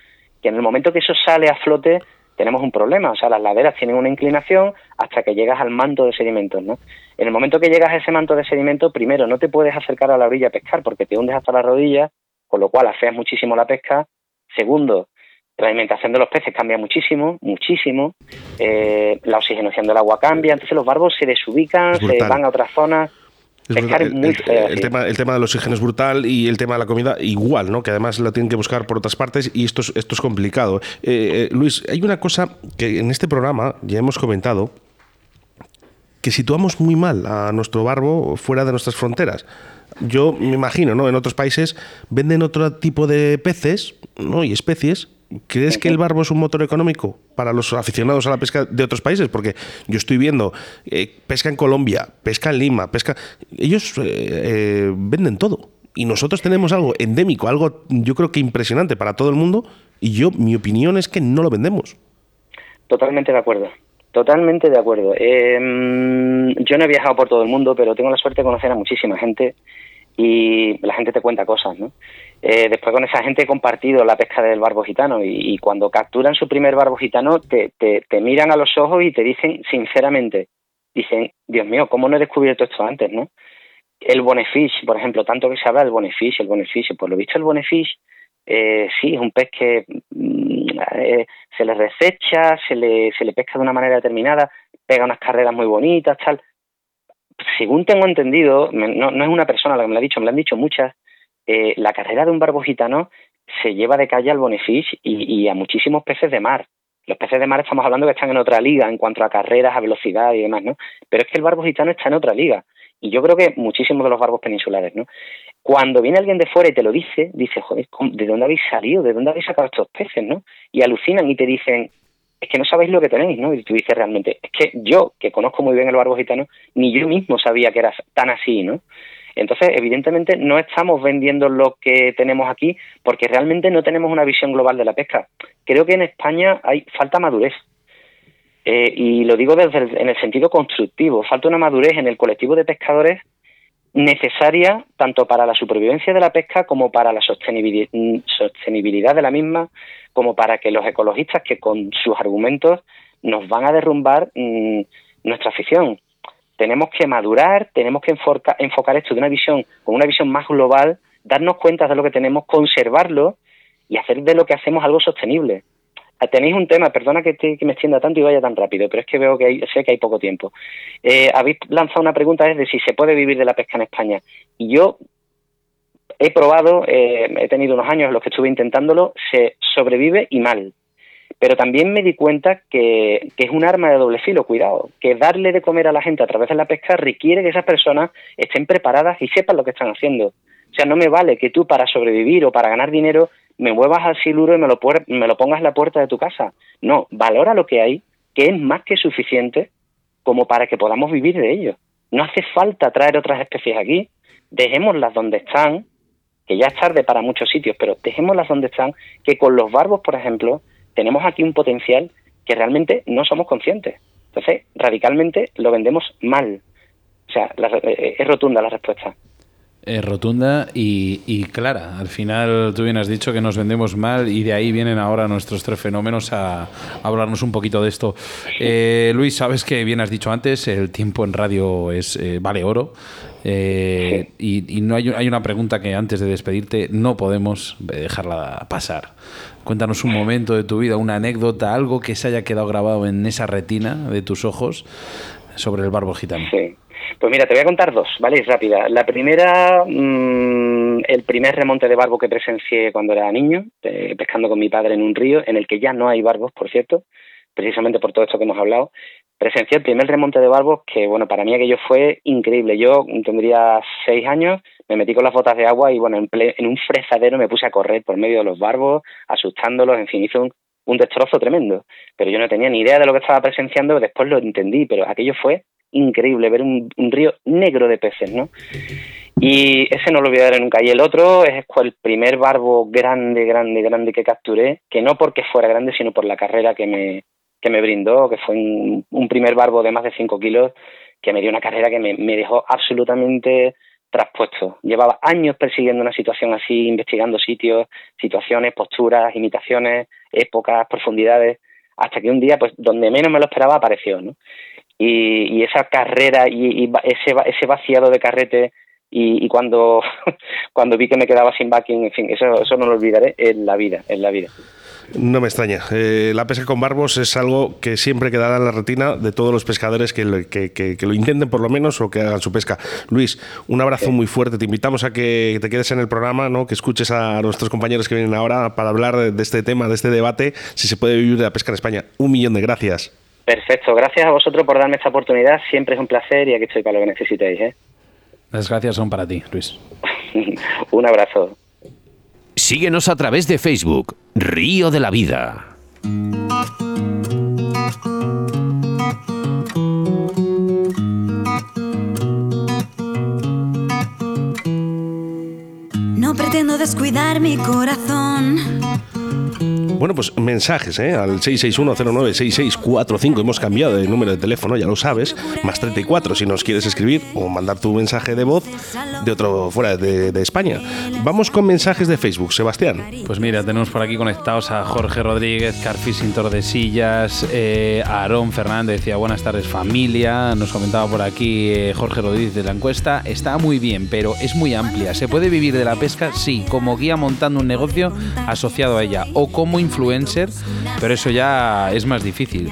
que en el momento que eso sale a flote tenemos un problema. O sea, las laderas tienen una inclinación hasta que llegas al manto de sedimentos, ¿no? En el momento que llegas a ese manto de sedimentos, primero, no te puedes acercar a la orilla a pescar porque te hundes hasta la rodilla, con lo cual afeas muchísimo la pesca. Segundo, la alimentación de los peces cambia muchísimo, muchísimo. La oxigenación del agua cambia, entonces los barbos se desubican, se van a otras zonas. El tema del oxígeno es brutal y el tema de la comida igual, ¿no? Que además la tienen que buscar por otras partes y esto es complicado. Luis, hay una cosa que en este programa ya hemos comentado, que situamos muy mal a nuestro barbo fuera de nuestras fronteras. Yo me imagino, ¿no? En otros países venden otro tipo de peces, ¿no? Y especies. ¿Crees que el barbo es un motor económico para los aficionados a la pesca de otros países? Porque yo estoy viendo pesca en Colombia, pesca en Lima, pesca... Ellos venden todo y nosotros tenemos algo endémico, algo yo creo que impresionante para todo el mundo, y mi opinión es que no lo vendemos. Totalmente de acuerdo. Yo no he viajado por todo el mundo, pero tengo la suerte de conocer a muchísima gente y la gente te cuenta cosas, ¿no? Después con esa gente he compartido la pesca del barbo gitano y cuando capturan su primer barbo gitano te miran a los ojos y te dicen sinceramente, dicen, Dios mío, ¿cómo no he descubierto esto antes, no? El bonefish, por ejemplo, tanto que se habla del bonefish, por lo visto el bonefish, sí, es un pez que se le resecha, se le pesca de una manera determinada, pega unas carreras muy bonitas, tal. Según tengo entendido, no es una persona la que me lo ha dicho, me lo han dicho muchas, la carrera de un barbo gitano se lleva de calle al bonefish y a muchísimos peces de mar. Los peces de mar estamos hablando que están en otra liga en cuanto a carreras, a velocidad y demás, ¿no? Pero es que el barbo gitano está en otra liga. Y yo creo que muchísimos de los barbos peninsulares, ¿no? Cuando viene alguien de fuera y te lo dice, dice, joder, ¿de dónde habéis salido? ¿De dónde habéis sacado estos peces, no? Y alucinan y te dicen... es que no sabéis lo que tenéis, ¿no? Y tú dices realmente, es que yo, que conozco muy bien el barbo gitano, ni yo mismo sabía que era tan así, ¿no? Entonces, evidentemente, no estamos vendiendo lo que tenemos aquí porque realmente no tenemos una visión global de la pesca. Creo que en España falta madurez. Y lo digo en el sentido constructivo. Falta una madurez en el colectivo de pescadores necesaria tanto para la supervivencia de la pesca como para la sostenibilidad de la misma, como para que los ecologistas que con sus argumentos nos van a derrumbar nuestra afición. Tenemos que madurar, tenemos que enfocar esto de con una visión más global, darnos cuenta de lo que tenemos, conservarlo y hacer de lo que hacemos algo sostenible. Tenéis un tema, perdona que me extienda tanto y vaya tan rápido, pero es que veo que sé que hay poco tiempo. Habéis lanzado una pregunta, es de si se puede vivir de la pesca en España. Y yo he probado, he tenido unos años en los que estuve intentándolo, se sobrevive y mal. Pero también me di cuenta que es un arma de doble filo, cuidado, que darle de comer a la gente a través de la pesca requiere que esas personas estén preparadas y sepan lo que están haciendo. O sea, no me vale que tú para sobrevivir o para ganar dinero me muevas al siluro y me lo pongas en la puerta de tu casa. No, valora lo que hay, que es más que suficiente como para que podamos vivir de ello. No hace falta traer otras especies aquí, dejémoslas donde están, que ya es tarde para muchos sitios, pero dejémoslas donde están, que con los barbos, por ejemplo, tenemos aquí un potencial que realmente no somos conscientes. Entonces, radicalmente lo vendemos mal. O sea, es rotunda la respuesta. Es rotunda y clara. Al final, tú bien has dicho que nos vendemos mal y de ahí vienen ahora nuestros tres fenómenos a hablarnos un poquito de esto. Luis, sabes que bien has dicho antes, el tiempo en radio es vale oro. Y no hay una pregunta que antes de despedirte no podemos dejarla pasar. Cuéntanos un momento de tu vida, una anécdota, algo que se haya quedado grabado en esa retina de tus ojos sobre el barbo gitano. Sí. Pues mira, te voy a contar dos, ¿vale? Es rápida. La primera, el primer remonte de barbo que presencié cuando era niño, pescando con mi padre en un río, en el que ya no hay barbos, por cierto, precisamente por todo esto que hemos hablado. Presencié el primer remonte de barbos que, bueno, para mí aquello fue increíble. Yo tendría 6 años, me metí con las botas de agua y, bueno, en un frezadero me puse a correr por medio de los barbos, asustándolos, en fin, hice un destrozo tremendo. Pero yo no tenía ni idea de lo que estaba presenciando, después lo entendí, pero aquello fue increíble, ver un río negro de peces, ¿no? Y ese no lo olvidaré nunca. Y el otro es el primer barbo grande que capturé, que no porque fuera grande, sino por la carrera que me brindó, que fue un primer barbo de más de 5 kilos, que me dio una carrera que me dejó absolutamente traspuesto. Llevaba años persiguiendo una situación así, investigando sitios, situaciones, posturas, imitaciones, épocas, profundidades, hasta que un día, pues donde menos me lo esperaba, apareció, ¿no? Y esa carrera y ese vaciado de carrete y cuando vi que me quedaba sin backing, en fin, eso no lo olvidaré en la vida. No me extraña. La pesca con barbos es algo que siempre quedará en la retina de todos los pescadores que lo intenten por lo menos o que hagan su pesca. Luis, un abrazo muy fuerte. Te invitamos a que te quedes en el programa, ¿no? Que escuches a nuestros compañeros que vienen ahora para hablar de este tema, de este debate, si se puede vivir de la pesca en España. 1 millón de gracias. Perfecto. Gracias a vosotros por darme esta oportunidad. Siempre es un placer y aquí estoy para lo que necesitéis, ¿eh? Las gracias son para ti, Luis. Un abrazo. Síguenos a través de Facebook, Río de la Vida. No pretendo descuidar mi corazón. Bueno, pues mensajes, ¿eh? Al 661096645. Hemos cambiado de número de teléfono, ya lo sabes. Más 34 si nos quieres escribir o mandar tu mensaje de voz de otro fuera de España. Vamos con mensajes de Facebook, Sebastián. Pues mira, tenemos por aquí conectados a Jorge Rodríguez, Carfishing Tordesillas, Aarón Fernández decía buenas tardes familia. Nos comentaba por aquí Jorge Rodríguez de la encuesta. Está muy bien, pero es muy amplia. ¿Se puede vivir de la pesca? Sí, como guía montando un negocio asociado a ella o como influencer, pero eso ya es más difícil.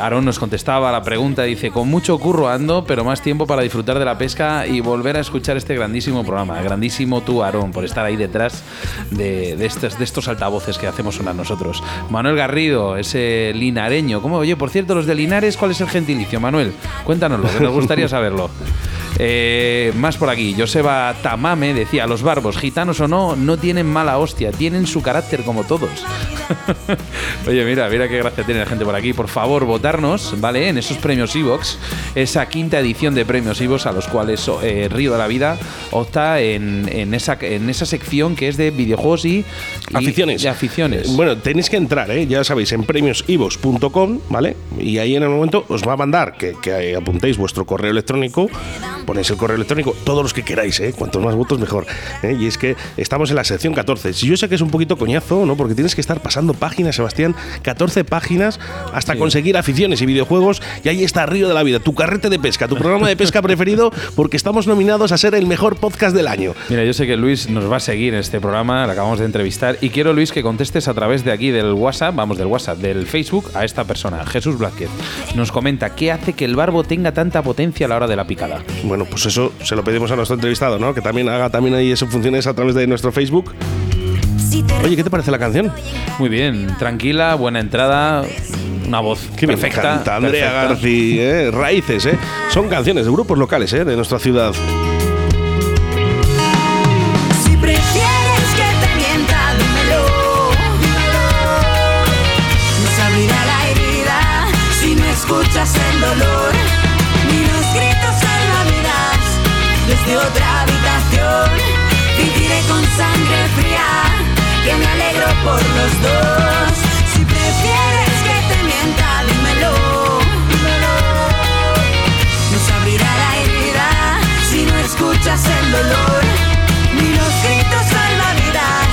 Aarón nos contestaba la pregunta, dice, con mucho curro ando, pero más tiempo para disfrutar de la pesca y volver a escuchar este grandísimo programa. Grandísimo tú, Aarón, por estar ahí detrás de estos altavoces que hacemos sonar nosotros. Manuel Garrido, ese linareño. ¿Cómo? Oye, por cierto, los de Linares, ¿cuál es el gentilicio, Manuel? Cuéntanoslo, que nos gustaría saberlo. Más por aquí, Joseba Tamame decía, los barbos, gitanos o no, no tienen mala hostia, tienen su carácter como todos. Oye, mira qué gracia tiene la gente por aquí. Por favor, votarnos, ¿vale? En esos premios iVoox, esa 5ª edición de premios iVoox a los cuales Río de la Vida opta en esa sección que es de videojuegos y aficiones. De aficiones. Bueno, tenéis que entrar, ya sabéis, en premiosivox.com, ¿vale? Y ahí en el momento os va a mandar que apuntéis vuestro correo electrónico. Ponéis el correo electrónico, todos los que queráis, cuantos más votos mejor. Y es que estamos en la sección 14. Yo sé que es un poquito coñazo, ¿no? Porque tienes que estar pasando páginas, Sebastián, 14 páginas hasta conseguir aficiones y videojuegos. Y ahí está Río de la Vida, tu carrete de pesca, tu programa de pesca preferido, porque estamos nominados a ser el mejor podcast del año. Mira, yo sé que Luis nos va a seguir en este programa, lo acabamos de entrevistar. Y quiero, Luis, que contestes a través de aquí del Facebook, a esta persona, Jesús Blázquez. Nos comenta, ¿qué hace que el barbo tenga tanta potencia a la hora de la picada? Bueno, pues eso se lo pedimos a nuestro entrevistado, ¿no? Que también haga ahí esas funciones a través de nuestro Facebook. Oye, ¿qué te parece la canción? Muy bien, tranquila, buena entrada, una voz que perfecta. Me encanta, Andrea García, Raíces, son canciones de grupos locales, de nuestra ciudad. Escuchas el dolor, ni los gritos salvavidas, desde otra habitación, viviré con sangre fría, que me alegro por los dos. Si prefieres que te mienta, dímelo, nos abrirá la herida, si no escuchas el dolor, ni los gritos salvavidas,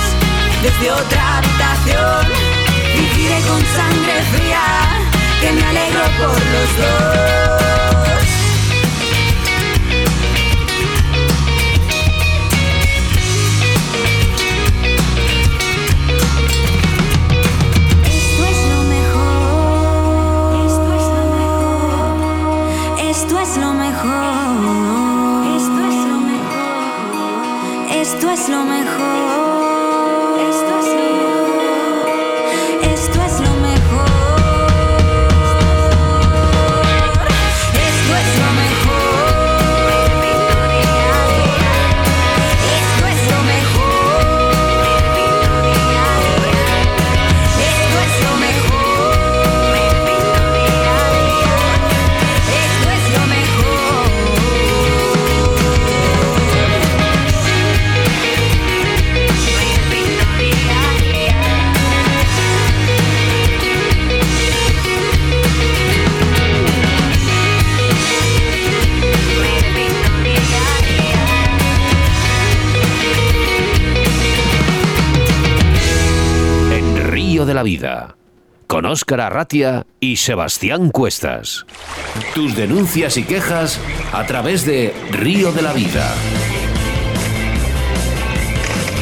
desde otra habitación, viviré con sangre fría, que me alegro por los dos. Esto es lo mejor, esto es lo mejor, esto es lo mejor, esto es lo mejor, esto es lo mejor. De la vida, con Óscar Arratia y Sebastián Cuestas. Tus denuncias y quejas a través de Río de la Vida.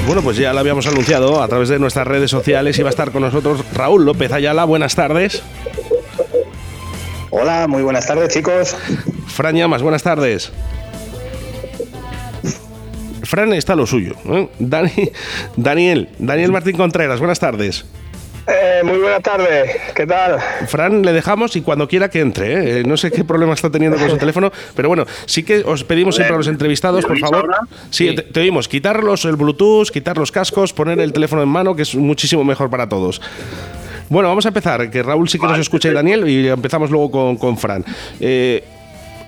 Bueno, pues ya lo habíamos anunciado a través de nuestras redes sociales. Iba a estar con nosotros Raúl López Ayala. Buenas tardes. Hola, muy buenas tardes, chicos. Fran Llamas, buenas tardes. Fran está lo suyo, ¿eh? Daniel Martín Contreras, buenas tardes. Muy buenas tardes, ¿qué tal? Fran, le dejamos y cuando quiera que entre, ¿eh? No sé qué problema está teniendo con su teléfono, pero bueno, sí que os pedimos siempre a los entrevistados, por favor. Sí, te oímos, quitarlos el Bluetooth, quitar los cascos, poner el teléfono en mano, que es muchísimo mejor para todos. Bueno, vamos a empezar, que Raúl sí que nos escucha y Daniel, y empezamos luego con Fran.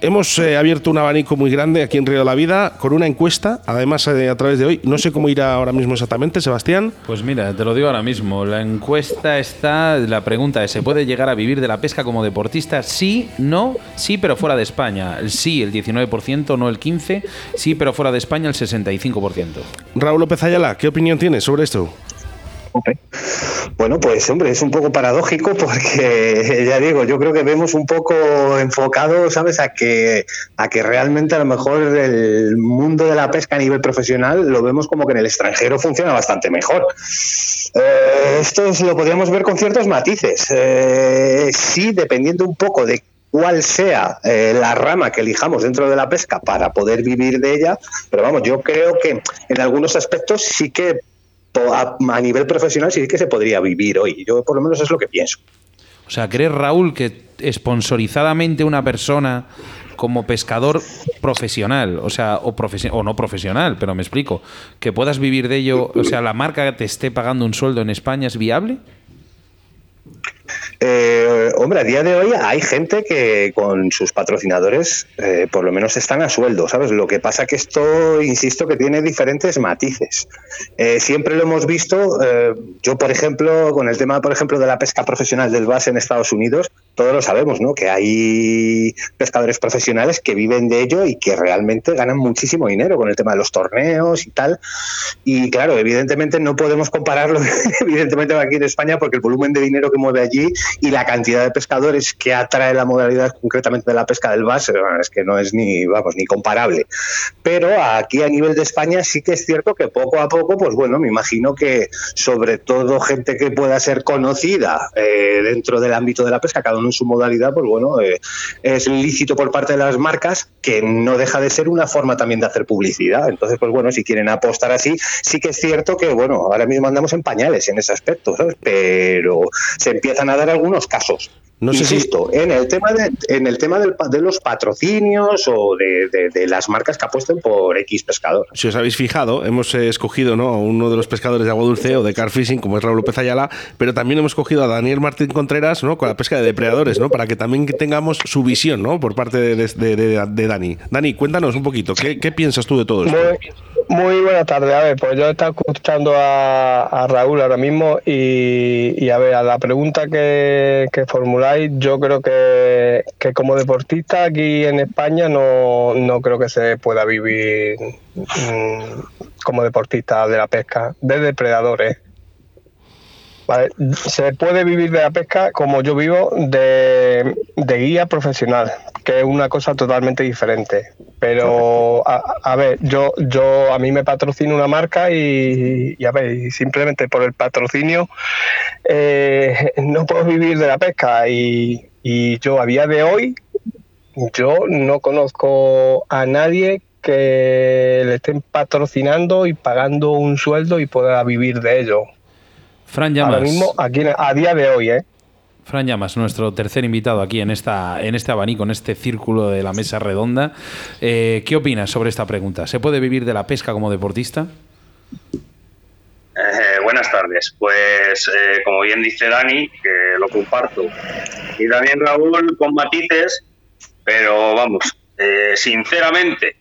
Hemos abierto un abanico muy grande aquí en Río de la Vida con una encuesta, además a través de hoy. No sé cómo irá ahora mismo exactamente, Sebastián. Pues mira, te lo digo ahora mismo. La encuesta está, la pregunta es, ¿se puede llegar a vivir de la pesca como deportista? Sí, no, sí, pero fuera de España. El sí, el 19%, no el 15%. Sí, pero fuera de España, el 65%. Raúl López Ayala, ¿qué opinión tienes sobre esto? Okay. Bueno, pues hombre, es un poco paradójico porque, ya digo, yo creo que vemos un poco enfocado, ¿sabes?, a que realmente a lo mejor el mundo de la pesca a nivel profesional lo vemos como que en el extranjero funciona bastante mejor. Esto lo podríamos ver con ciertos matices. Sí, dependiendo un poco de cuál sea la rama que elijamos dentro de la pesca para poder vivir de ella, pero vamos, yo creo que en algunos aspectos sí que a nivel profesional sí que se podría vivir hoy. Yo por lo menos es lo que pienso. O sea, ¿crees, Raúl, que sponsorizadamente una persona como pescador profesional, o sea, o no profesional, pero me explico, que puedas vivir de ello, o sea, la marca que te esté pagando un sueldo en España es viable? Hombre, a día de hoy hay gente que con sus patrocinadores por lo menos están a sueldo, ¿sabes? Lo que pasa que esto, insisto, que tiene diferentes matices. Siempre lo hemos visto, yo por ejemplo, con el tema por ejemplo de la pesca profesional del bass en Estados Unidos, todos lo sabemos, ¿no? Que hay pescadores profesionales que viven de ello y que realmente ganan muchísimo dinero con el tema de los torneos y tal. Y claro, evidentemente no podemos compararlo evidentemente aquí en España porque el volumen de dinero que mueve allí y la cantidad de pescadores que atrae la modalidad concretamente de la pesca del bass es que no es ni comparable. Pero aquí a nivel de España sí que es cierto que poco a poco, pues bueno, me imagino que sobre todo gente que pueda ser conocida dentro del ámbito de la pesca, cada uno en su modalidad, pues bueno, es lícito por parte de las marcas, que no deja de ser una forma también de hacer publicidad. Entonces, pues bueno, si quieren apostar así, sí que es cierto que, bueno, ahora mismo andamos en pañales en ese aspecto, ¿sabes? Pero se empiezan a dar algunos casos. No sé, insisto, si... en el tema de los patrocinios o de las marcas que apuesten por X pescador. Si os habéis fijado, hemos escogido, ¿no?, uno de los pescadores de agua dulce o de car fishing, como es Raúl López Ayala, pero también hemos cogido a Daniel Martín Contreras, ¿no?, con la pesca de depredadores, ¿no?, para que también tengamos su visión, ¿no?, por parte de Dani. Dani, cuéntanos un poquito, ¿qué piensas tú de todo esto? Muy buena tarde. A ver, pues yo estaba escuchando a Raúl ahora mismo y a ver, a la pregunta que formuláis, yo creo que como deportista aquí en España no creo que se pueda vivir como deportista de la pesca, de depredadores. Vale, se puede vivir de la pesca como yo vivo de guía profesional, que es una cosa totalmente diferente. Pero a ver, yo a mí me patrocina una marca y a ver, simplemente por el patrocinio no puedo vivir de la pesca y yo a día de hoy yo no conozco a nadie que le estén patrocinando y pagando un sueldo y pueda vivir de ello. Fran Llamas. Ahora mismo, aquí, a día de hoy, ¿eh? Fran Llamas, nuestro tercer invitado aquí en este abanico, en este círculo de la mesa redonda. ¿Qué opinas sobre esta pregunta? ¿Se puede vivir de la pesca como deportista? Buenas tardes. Pues, como bien dice Dani, que lo comparto. Y también Raúl, con matices, pero vamos, sinceramente,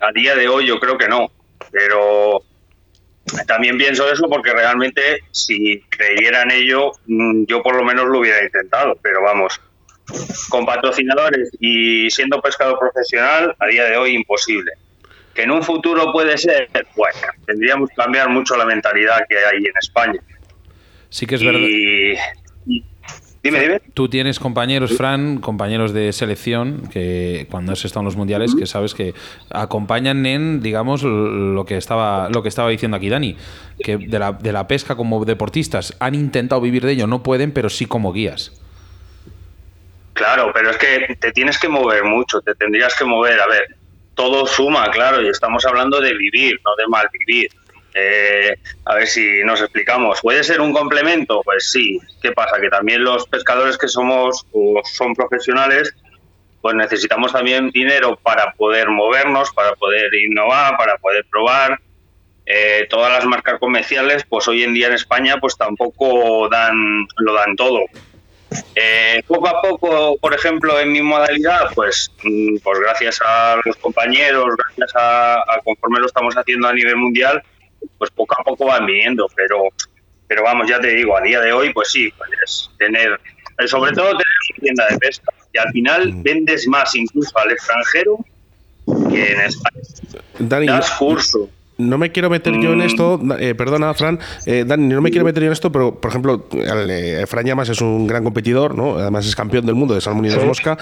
a día de hoy yo creo que no, pero... También pienso eso porque realmente si creyera en ello, yo por lo menos lo hubiera intentado, pero vamos, con patrocinadores y siendo pescador profesional, a día de hoy imposible. Que en un futuro puede ser, bueno, tendríamos que cambiar mucho la mentalidad que hay en España. Sí que es verdad. Dime. Tú tienes compañeros, Fran, compañeros de selección, que cuando has estado en los mundiales, que sabes que acompañan en, digamos, lo que estaba diciendo aquí Dani, que de la pesca como deportistas han intentado vivir de ello, no pueden, pero sí como guías. Claro, pero es que te tienes que mover mucho, te tendrías que mover, a ver, todo suma, claro, y estamos hablando de vivir, no de mal vivir. A ver si nos explicamos. ¿Puede ser un complemento? Pues sí. ¿Qué pasa? Que también los pescadores que somos o son profesionales, pues necesitamos también dinero para poder movernos, para poder innovar, para poder probar. Todas las marcas comerciales, pues hoy en día en España, pues tampoco lo dan todo. Poco a poco, por ejemplo, en mi modalidad, pues gracias a los compañeros, gracias a conforme lo estamos haciendo a nivel mundial, pues poco a poco van viniendo, pero vamos, ya te digo, a día de hoy, pues sí, pues tener, sobre todo tener su tienda de pesca, y al final vendes más incluso al extranjero que en España. Dani, das curso. No me quiero meter yo en esto, perdona Fran, Dani, no me quiero meter yo en esto, pero por ejemplo, Fran Llamas es un gran competidor, ¿no? Además es campeón del mundo de salmón y de mosca.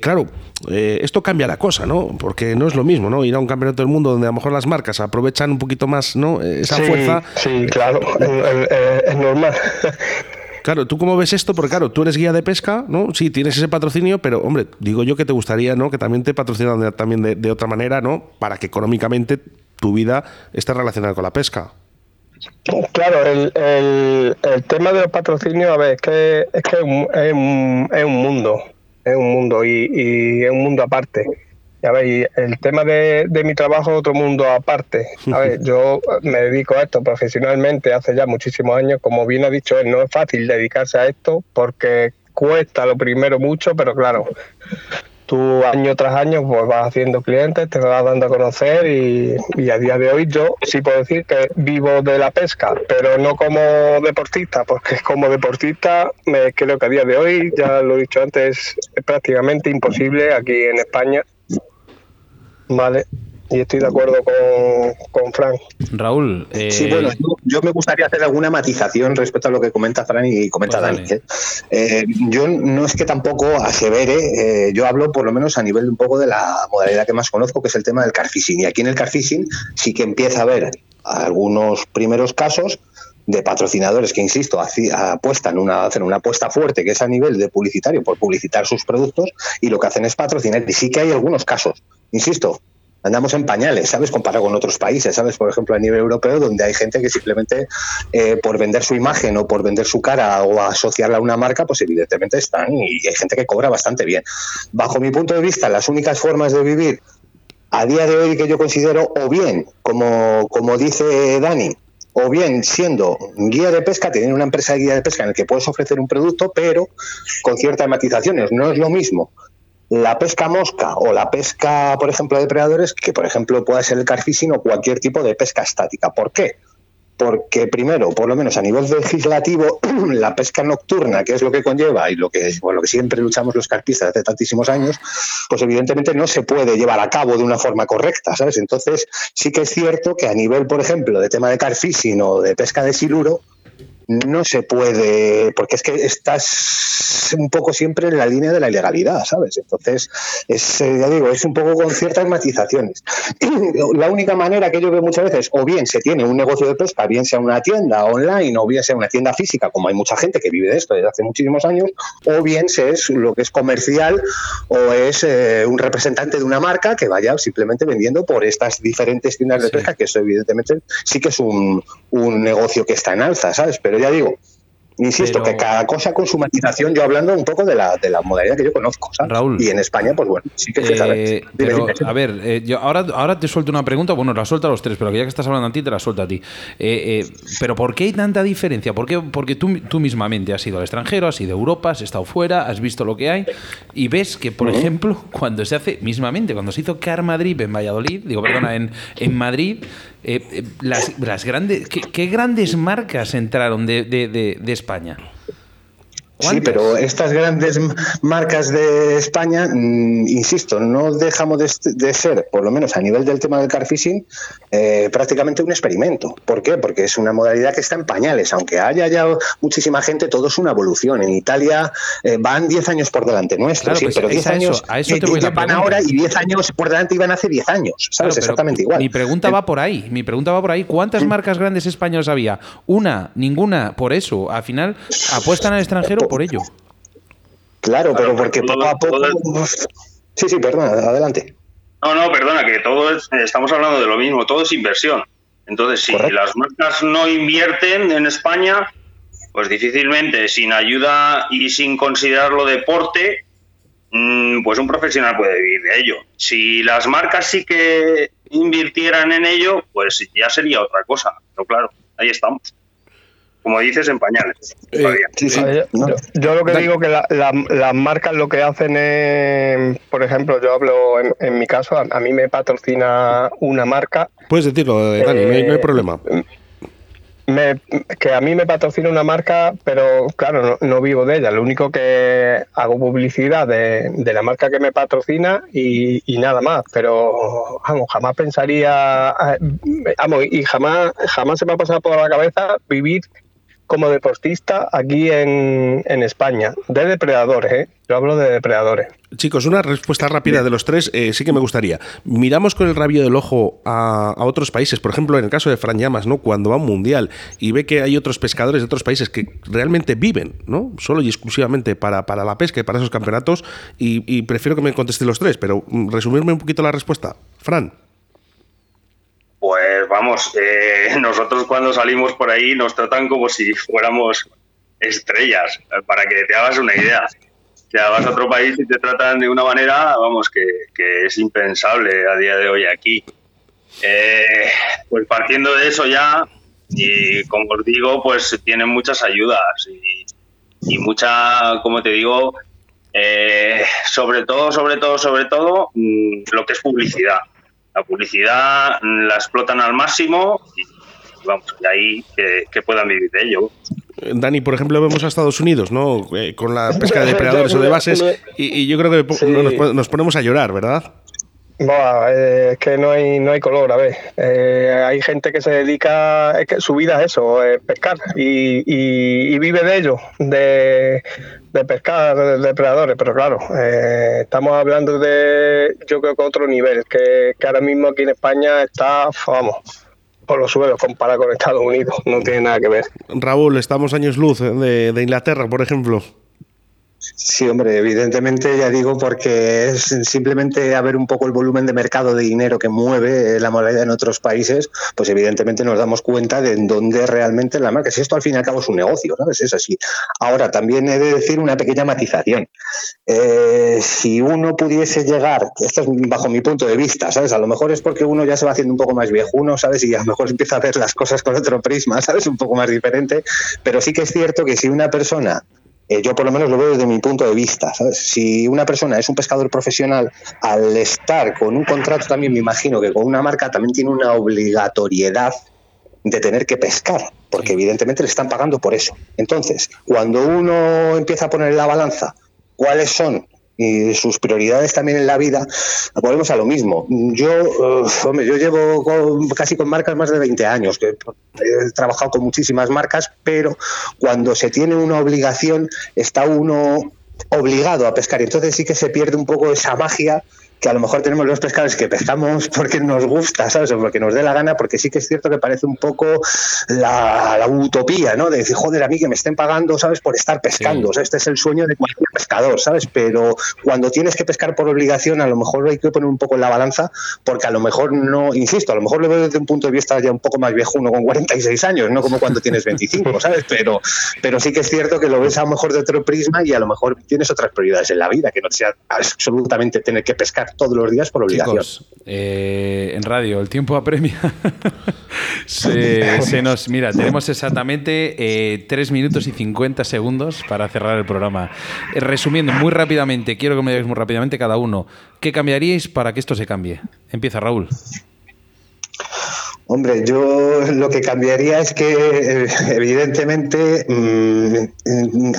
Claro, esto cambia la cosa, ¿no? Porque no es lo mismo, ¿no? Ir a un campeonato del mundo donde a lo mejor las marcas aprovechan un poquito más, ¿no? Esa fuerza. Sí, claro, es normal. Claro, ¿tú cómo ves esto? Porque claro, tú eres guía de pesca, ¿no? Sí, tienes ese patrocinio, pero hombre, digo yo que te gustaría, ¿no?, que también te patrocinan también de otra manera, ¿no? Para que económicamente tu vida está relacionada con la pesca. Claro, el tema de los patrocinios, a ver, es que es un mundo y es un mundo aparte. A ver, y el tema de mi trabajo es otro mundo aparte. A ver, yo me dedico a esto profesionalmente hace ya muchísimos años. Como bien ha dicho él, no es fácil dedicarse a esto porque cuesta lo primero mucho, pero claro, tú año tras año pues vas haciendo clientes, te vas dando a conocer y a día de hoy yo sí puedo decir que vivo de la pesca, pero no como deportista, porque como deportista creo que a día de hoy, ya lo he dicho antes, es prácticamente imposible aquí en España. Vale, y estoy de acuerdo con Fran. Raúl. Sí, bueno, yo me gustaría hacer alguna matización respecto a lo que comenta Fran y comenta Dani. Yo no es que tampoco asevere, yo hablo por lo menos a nivel un poco de la modalidad que más conozco, que es el tema del car fishing. Y aquí en el car fishing sí que empieza a haber algunos primeros casos de patrocinadores que, insisto, apuestan hacen una apuesta fuerte, que es a nivel de publicitario, por publicitar sus productos, y lo que hacen es patrocinar. Y sí que hay algunos casos, insisto, andamos en pañales, ¿sabes? Comparado con otros países, ¿sabes? Por ejemplo, a nivel europeo, donde hay gente que simplemente por vender su imagen o por vender su cara o asociarla a una marca, pues evidentemente están, y hay gente que cobra bastante bien. Bajo mi punto de vista, las únicas formas de vivir a día de hoy que yo considero, o bien, como dice Dani, o bien siendo guía de pesca, tener una empresa de guía de pesca en la que puedes ofrecer un producto, pero con ciertas matizaciones. No es lo mismo la pesca mosca o la pesca, por ejemplo, de depredadores, que por ejemplo pueda ser el carfishing o cualquier tipo de pesca estática. ¿Por qué? Porque primero, por lo menos a nivel legislativo, la pesca nocturna, que es lo que conlleva y lo que siempre luchamos los carpistas hace tantísimos años, pues evidentemente no se puede llevar a cabo de una forma correcta, ¿sabes? Entonces sí que es cierto que a nivel, por ejemplo, de tema de carfishing o de pesca de siluro, no se puede, porque es que estás un poco siempre en la línea de la ilegalidad, ¿sabes? Entonces, es un poco con ciertas matizaciones. La única manera que yo veo muchas veces, o bien se tiene un negocio de pesca, bien sea una tienda online o bien sea una tienda física, como hay mucha gente que vive de esto desde hace muchísimos años, o bien se es lo que es comercial o es un representante de una marca que vaya simplemente vendiendo por estas diferentes tiendas de pesca, que eso evidentemente sí que es un negocio que está en alza, ¿sabes? Pero ya digo, insisto, que cada cosa con su matización, yo hablando un poco de la modalidad que yo conozco, ¿sabes? Raúl, y en España, pues bueno, sí que se sabe. Pero, a ver, yo ahora te suelto una pregunta, bueno, la suelto a los tres, pero que ya que estás hablando a ti, te la suelto a ti. Pero ¿por qué hay tanta diferencia? Porque tú mismamente has ido al extranjero, has ido a Europa, has estado fuera, has visto lo que hay y ves que, por ejemplo, cuando se hizo Car Madrid en Valladolid, en Madrid, las grandes, ¿qué grandes marcas entraron de España? Sí, pero estas grandes marcas de España, insisto, no dejamos de ser, por lo menos a nivel del tema del carfishing, prácticamente un experimento. ¿Por qué? Porque es una modalidad que está en pañales. Aunque haya ya muchísima gente, todo es una evolución. En Italia van 10 años por delante nuestro. Claro, sí, pues pero 10 años van ahora y 10 años por delante iban hace 10 años. ¿Sabes? Claro, exactamente igual. Mi pregunta va por ahí. ¿Cuántas marcas grandes españolas había? Una, ninguna, por eso. Al final apuestan al extranjero por ello. Claro, pero porque poco a poco... Sí, perdona, adelante. No, perdona, que todos estamos hablando de lo mismo, todo es inversión. Entonces, si las marcas no invierten en España, pues difícilmente, sin ayuda y sin considerarlo deporte, pues un profesional puede vivir de ello. Si las marcas sí que invirtieran en ello, pues ya sería otra cosa. Pero claro, ahí estamos, como dices, en pañales. Sí. Yo lo que digo que las marcas lo que hacen es, por ejemplo, yo hablo en mi caso, a mí me patrocina una marca. Puedes decirlo, Dani, no hay problema. Que a mí me patrocina una marca, pero claro, no vivo de ella. Lo único que hago publicidad de la marca que me patrocina y nada más. Pero vamos, jamás pensaría, y jamás se me ha pasado por la cabeza vivir como deportista aquí en España, de depredadores, yo hablo de depredadores. Chicos, una respuesta rápida de los tres, sí que me gustaría. Miramos con el rabillo del ojo a otros países, por ejemplo, en el caso de Fran Llamas, ¿no? Cuando va a un mundial y ve que hay otros pescadores de otros países que realmente viven, ¿no? Solo y exclusivamente para la pesca y para esos campeonatos, y prefiero que me contesten los tres, pero resumirme un poquito la respuesta. Fran. Pues vamos, nosotros cuando salimos por ahí nos tratan como si fuéramos estrellas, para que te hagas una idea. Te vas a otro país y te tratan de una manera, vamos, que es impensable a día de hoy aquí. Pues partiendo de eso ya, y como os digo, pues tienen muchas ayudas y mucha, como te digo, sobre todo, lo que es publicidad. La publicidad la explotan al máximo y vamos, de ahí que puedan vivir de ello. Dani, por ejemplo, vemos a Estados Unidos, ¿no? Con la pesca de depredadores o de bases, y yo creo que nos ponemos a llorar, ¿verdad? Buah, es que no hay color, a ver. Hay gente que se dedica, es que su vida es eso, es pescar y vive de ello, de pescar depredadores, pero claro, estamos hablando de, yo creo que otro nivel, que ahora mismo aquí en España está, vamos, por los suelos comparado con Estados Unidos, no tiene nada que ver. Raúl, estamos años luz de Inglaterra, por ejemplo. Sí, hombre, evidentemente, ya digo, porque es simplemente a ver un poco el volumen de mercado de dinero que mueve la moneda en otros países, pues evidentemente nos damos cuenta de en dónde realmente la marca. Si esto al fin y al cabo es un negocio, ¿sabes? Es así. Ahora, también he de decir una pequeña matización. Si uno pudiese llegar, esto es bajo mi punto de vista, ¿sabes? A lo mejor es porque uno ya se va haciendo un poco más viejuno, ¿sabes? Y a lo mejor empieza a ver las cosas con otro prisma, ¿sabes? Un poco más diferente. Pero sí que es cierto que si una persona... yo por lo menos lo veo desde mi punto de vista, ¿sabes? Si una persona es un pescador profesional, al estar con un contrato también, me imagino que con una marca también tiene una obligatoriedad de tener que pescar, porque evidentemente le están pagando por eso. Entonces, cuando uno empieza a poner en la balanza cuáles son y sus prioridades también en la vida, volvemos a lo mismo. Yo llevo casi con marcas más de 20 años, que he trabajado con muchísimas marcas, pero cuando se tiene una obligación está uno obligado a pescar, y entonces sí que se pierde un poco esa magia que a lo mejor tenemos los pescadores, que pescamos porque nos gusta, ¿sabes? O porque nos dé la gana, porque sí que es cierto que parece un poco la utopía, ¿no? De decir, joder, a mí que me estén pagando, ¿sabes? Por estar pescando. Sí. O sea, este es el sueño de cualquier pescador, ¿sabes? Pero cuando tienes que pescar por obligación, a lo mejor hay que poner un poco en la balanza, porque a lo mejor no, insisto, a lo mejor lo veo desde un punto de vista ya un poco más viejo, uno con 46 años, no como cuando tienes 25, ¿sabes? Pero sí que es cierto que lo ves a lo mejor de otro prisma y a lo mejor tienes otras prioridades en la vida, que no sea absolutamente tener que pescar todos los días por obligación. Chicos, en radio el tiempo apremia. se nos... Mira, tenemos exactamente 3 minutos y 50 segundos para cerrar el programa. Resumiendo muy rápidamente, quiero que me digáis muy rápidamente cada uno, ¿qué cambiaríais para que esto se cambie? Empieza Raúl. Hombre, yo lo que cambiaría es que evidentemente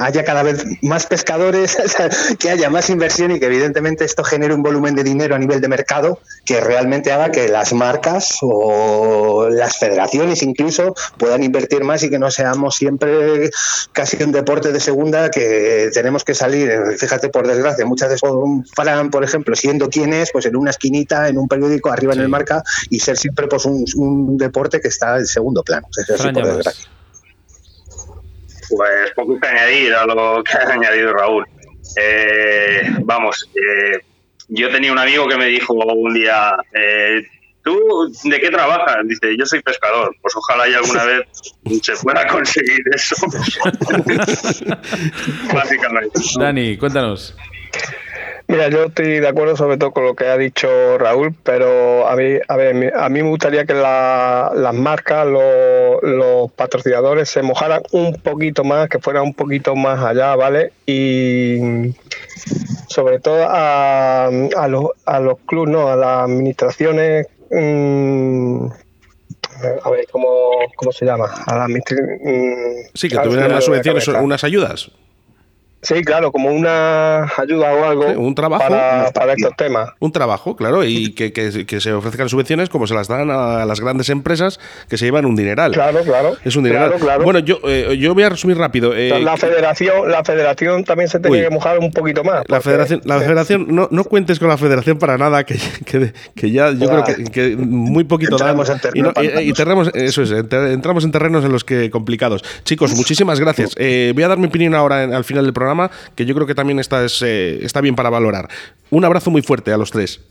haya cada vez más pescadores, que haya más inversión y que evidentemente esto genere un volumen de dinero a nivel de mercado que realmente haga que las marcas o las federaciones incluso puedan invertir más y que no seamos siempre casi un deporte de segunda que tenemos que salir, fíjate, por desgracia, muchas veces Fran, por ejemplo, siendo quien es, pues en una esquinita, en un periódico, arriba sí, en el Marca, y ser siempre pues un deporte que está en segundo plano. Pues poco que añadir a lo que ha añadido Raúl. Yo tenía un amigo que me dijo un día, ¿tú de qué trabajas? Dice, yo soy pescador. Pues ojalá y alguna vez se pueda conseguir eso. Básicamente. Dani, cuéntanos. Mira, yo estoy de acuerdo sobre todo con lo que ha dicho Raúl, pero a mí me gustaría que las marcas, los patrocinadores se mojaran un poquito más, que fueran un poquito más allá, ¿vale? Y sobre todo a los clubes, ¿no? A las administraciones, ¿cómo se llama? Sí, que tuvieran las subvenciones, unas ayudas. Sí, claro, como una ayuda o algo, sí, un trabajo para estos temas. Un trabajo, claro, y que se ofrezcan subvenciones como se las dan a las grandes empresas que se llevan un dineral. Claro. Es un dineral. Claro. Bueno, yo voy a resumir rápido. La federación también se tiene que mojar un poquito más. Porque la federación, no cuentes con la federación para nada, que ya yo creo que muy poquito entramos dan. Entramos en terrenos en los que complicados. Chicos, muchísimas gracias. Voy a dar mi opinión ahora al final del programa, que yo creo que también está bien para valorar. Un abrazo muy fuerte a los tres.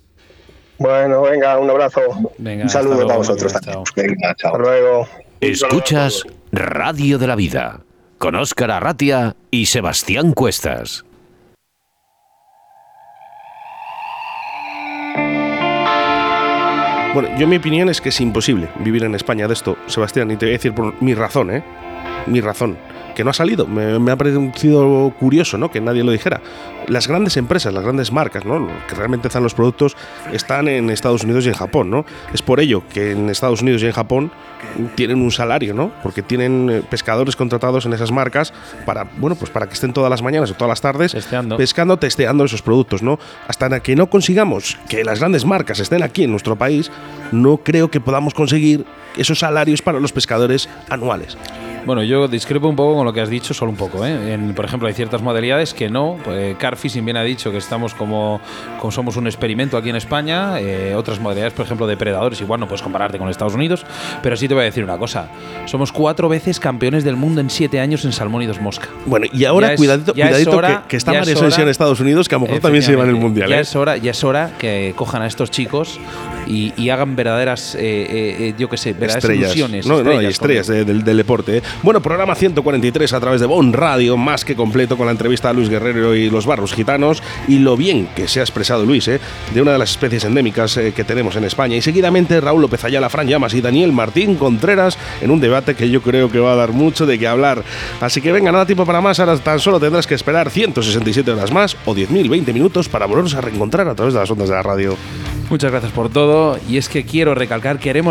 Bueno, venga, un abrazo. Venga, un saludo luego, para vosotros. Venga, chao. Hasta luego. Escuchas Radio de la Vida con Óscar Arratia y Sebastián Cuestas. Bueno, yo mi opinión es que es imposible vivir en España de esto, Sebastián, y te voy a decir por mi razón, que no ha salido. Me ha parecido curioso, ¿no?, que nadie lo dijera. Las grandes empresas, las grandes marcas, ¿no?, que realmente están los productos, están en Estados Unidos y en Japón, ¿no? Es por ello que en Estados Unidos y en Japón tienen un salario, ¿no?, porque tienen pescadores contratados en esas marcas para que estén todas las mañanas o todas las tardes testeando esos productos, ¿no? Hasta que no consigamos que las grandes marcas estén aquí en nuestro país, no creo que podamos conseguir esos salarios para los pescadores anuales. Bueno, yo discrepo un poco con lo que has dicho, solo un poco, ¿eh? Por ejemplo, hay ciertas modalidades que no. Carfishing bien ha dicho que estamos como somos un experimento aquí en España. Otras modalidades, por ejemplo, depredadores, igual no puedes compararte con Estados Unidos, pero sí te voy a decir una cosa. Somos 4 veces campeones del mundo en 7 años en salmón y 2 mosca. Bueno, y ahora ya cuidadito hora, que está María Sánchez en Estados Unidos, que a lo mejor también se llevan el mundial. Ya es hora que cojan a estos chicos y hagan verdaderas, yo qué sé, verdaderas ilusiones. Estrellas del deporte. Bueno, programa 143 a través de Bon Radio, más que completo, con la entrevista a Luis Guerrero y los barros gitanos, y lo bien que se ha expresado Luis, de una de las especies endémicas que tenemos en España. Y seguidamente Raúl López Ayala, Fran Llamas y Daniel Martín Contreras en un debate que yo creo que va a dar mucho de qué hablar. Así que venga, nada tiempo para más, ahora tan solo tendrás que esperar 167 horas más o 10.020 minutos para volvernos a reencontrar a través de las ondas de la radio. Muchas gracias por todo, y es que queremos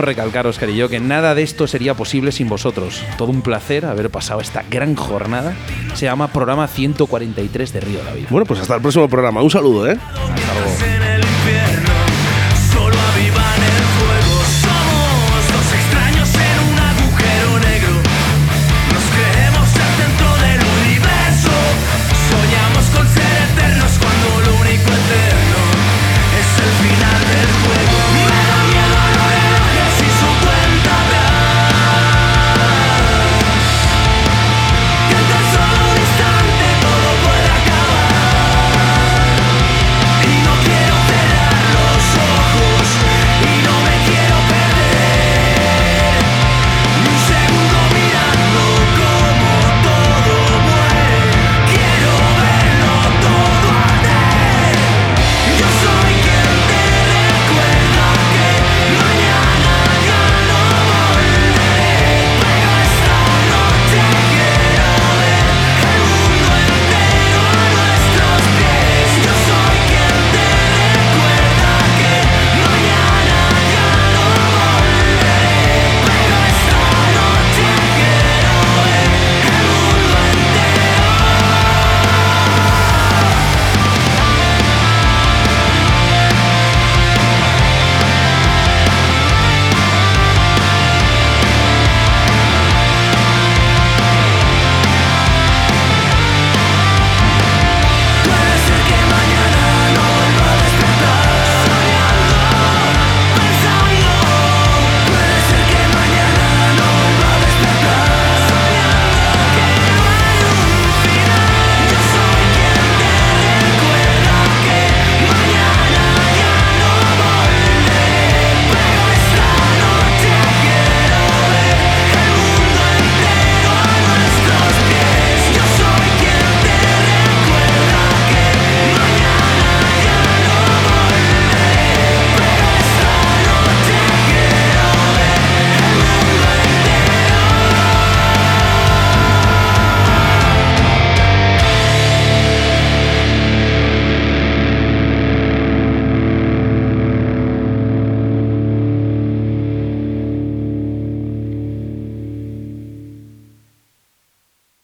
recalcar, Óscar y yo, que nada de esto sería posible sin vosotros. Todo un placer haber pasado esta gran jornada. Se llama programa 143 de Río de la Vida. Bueno, pues hasta el próximo programa. Un saludo, Hasta luego.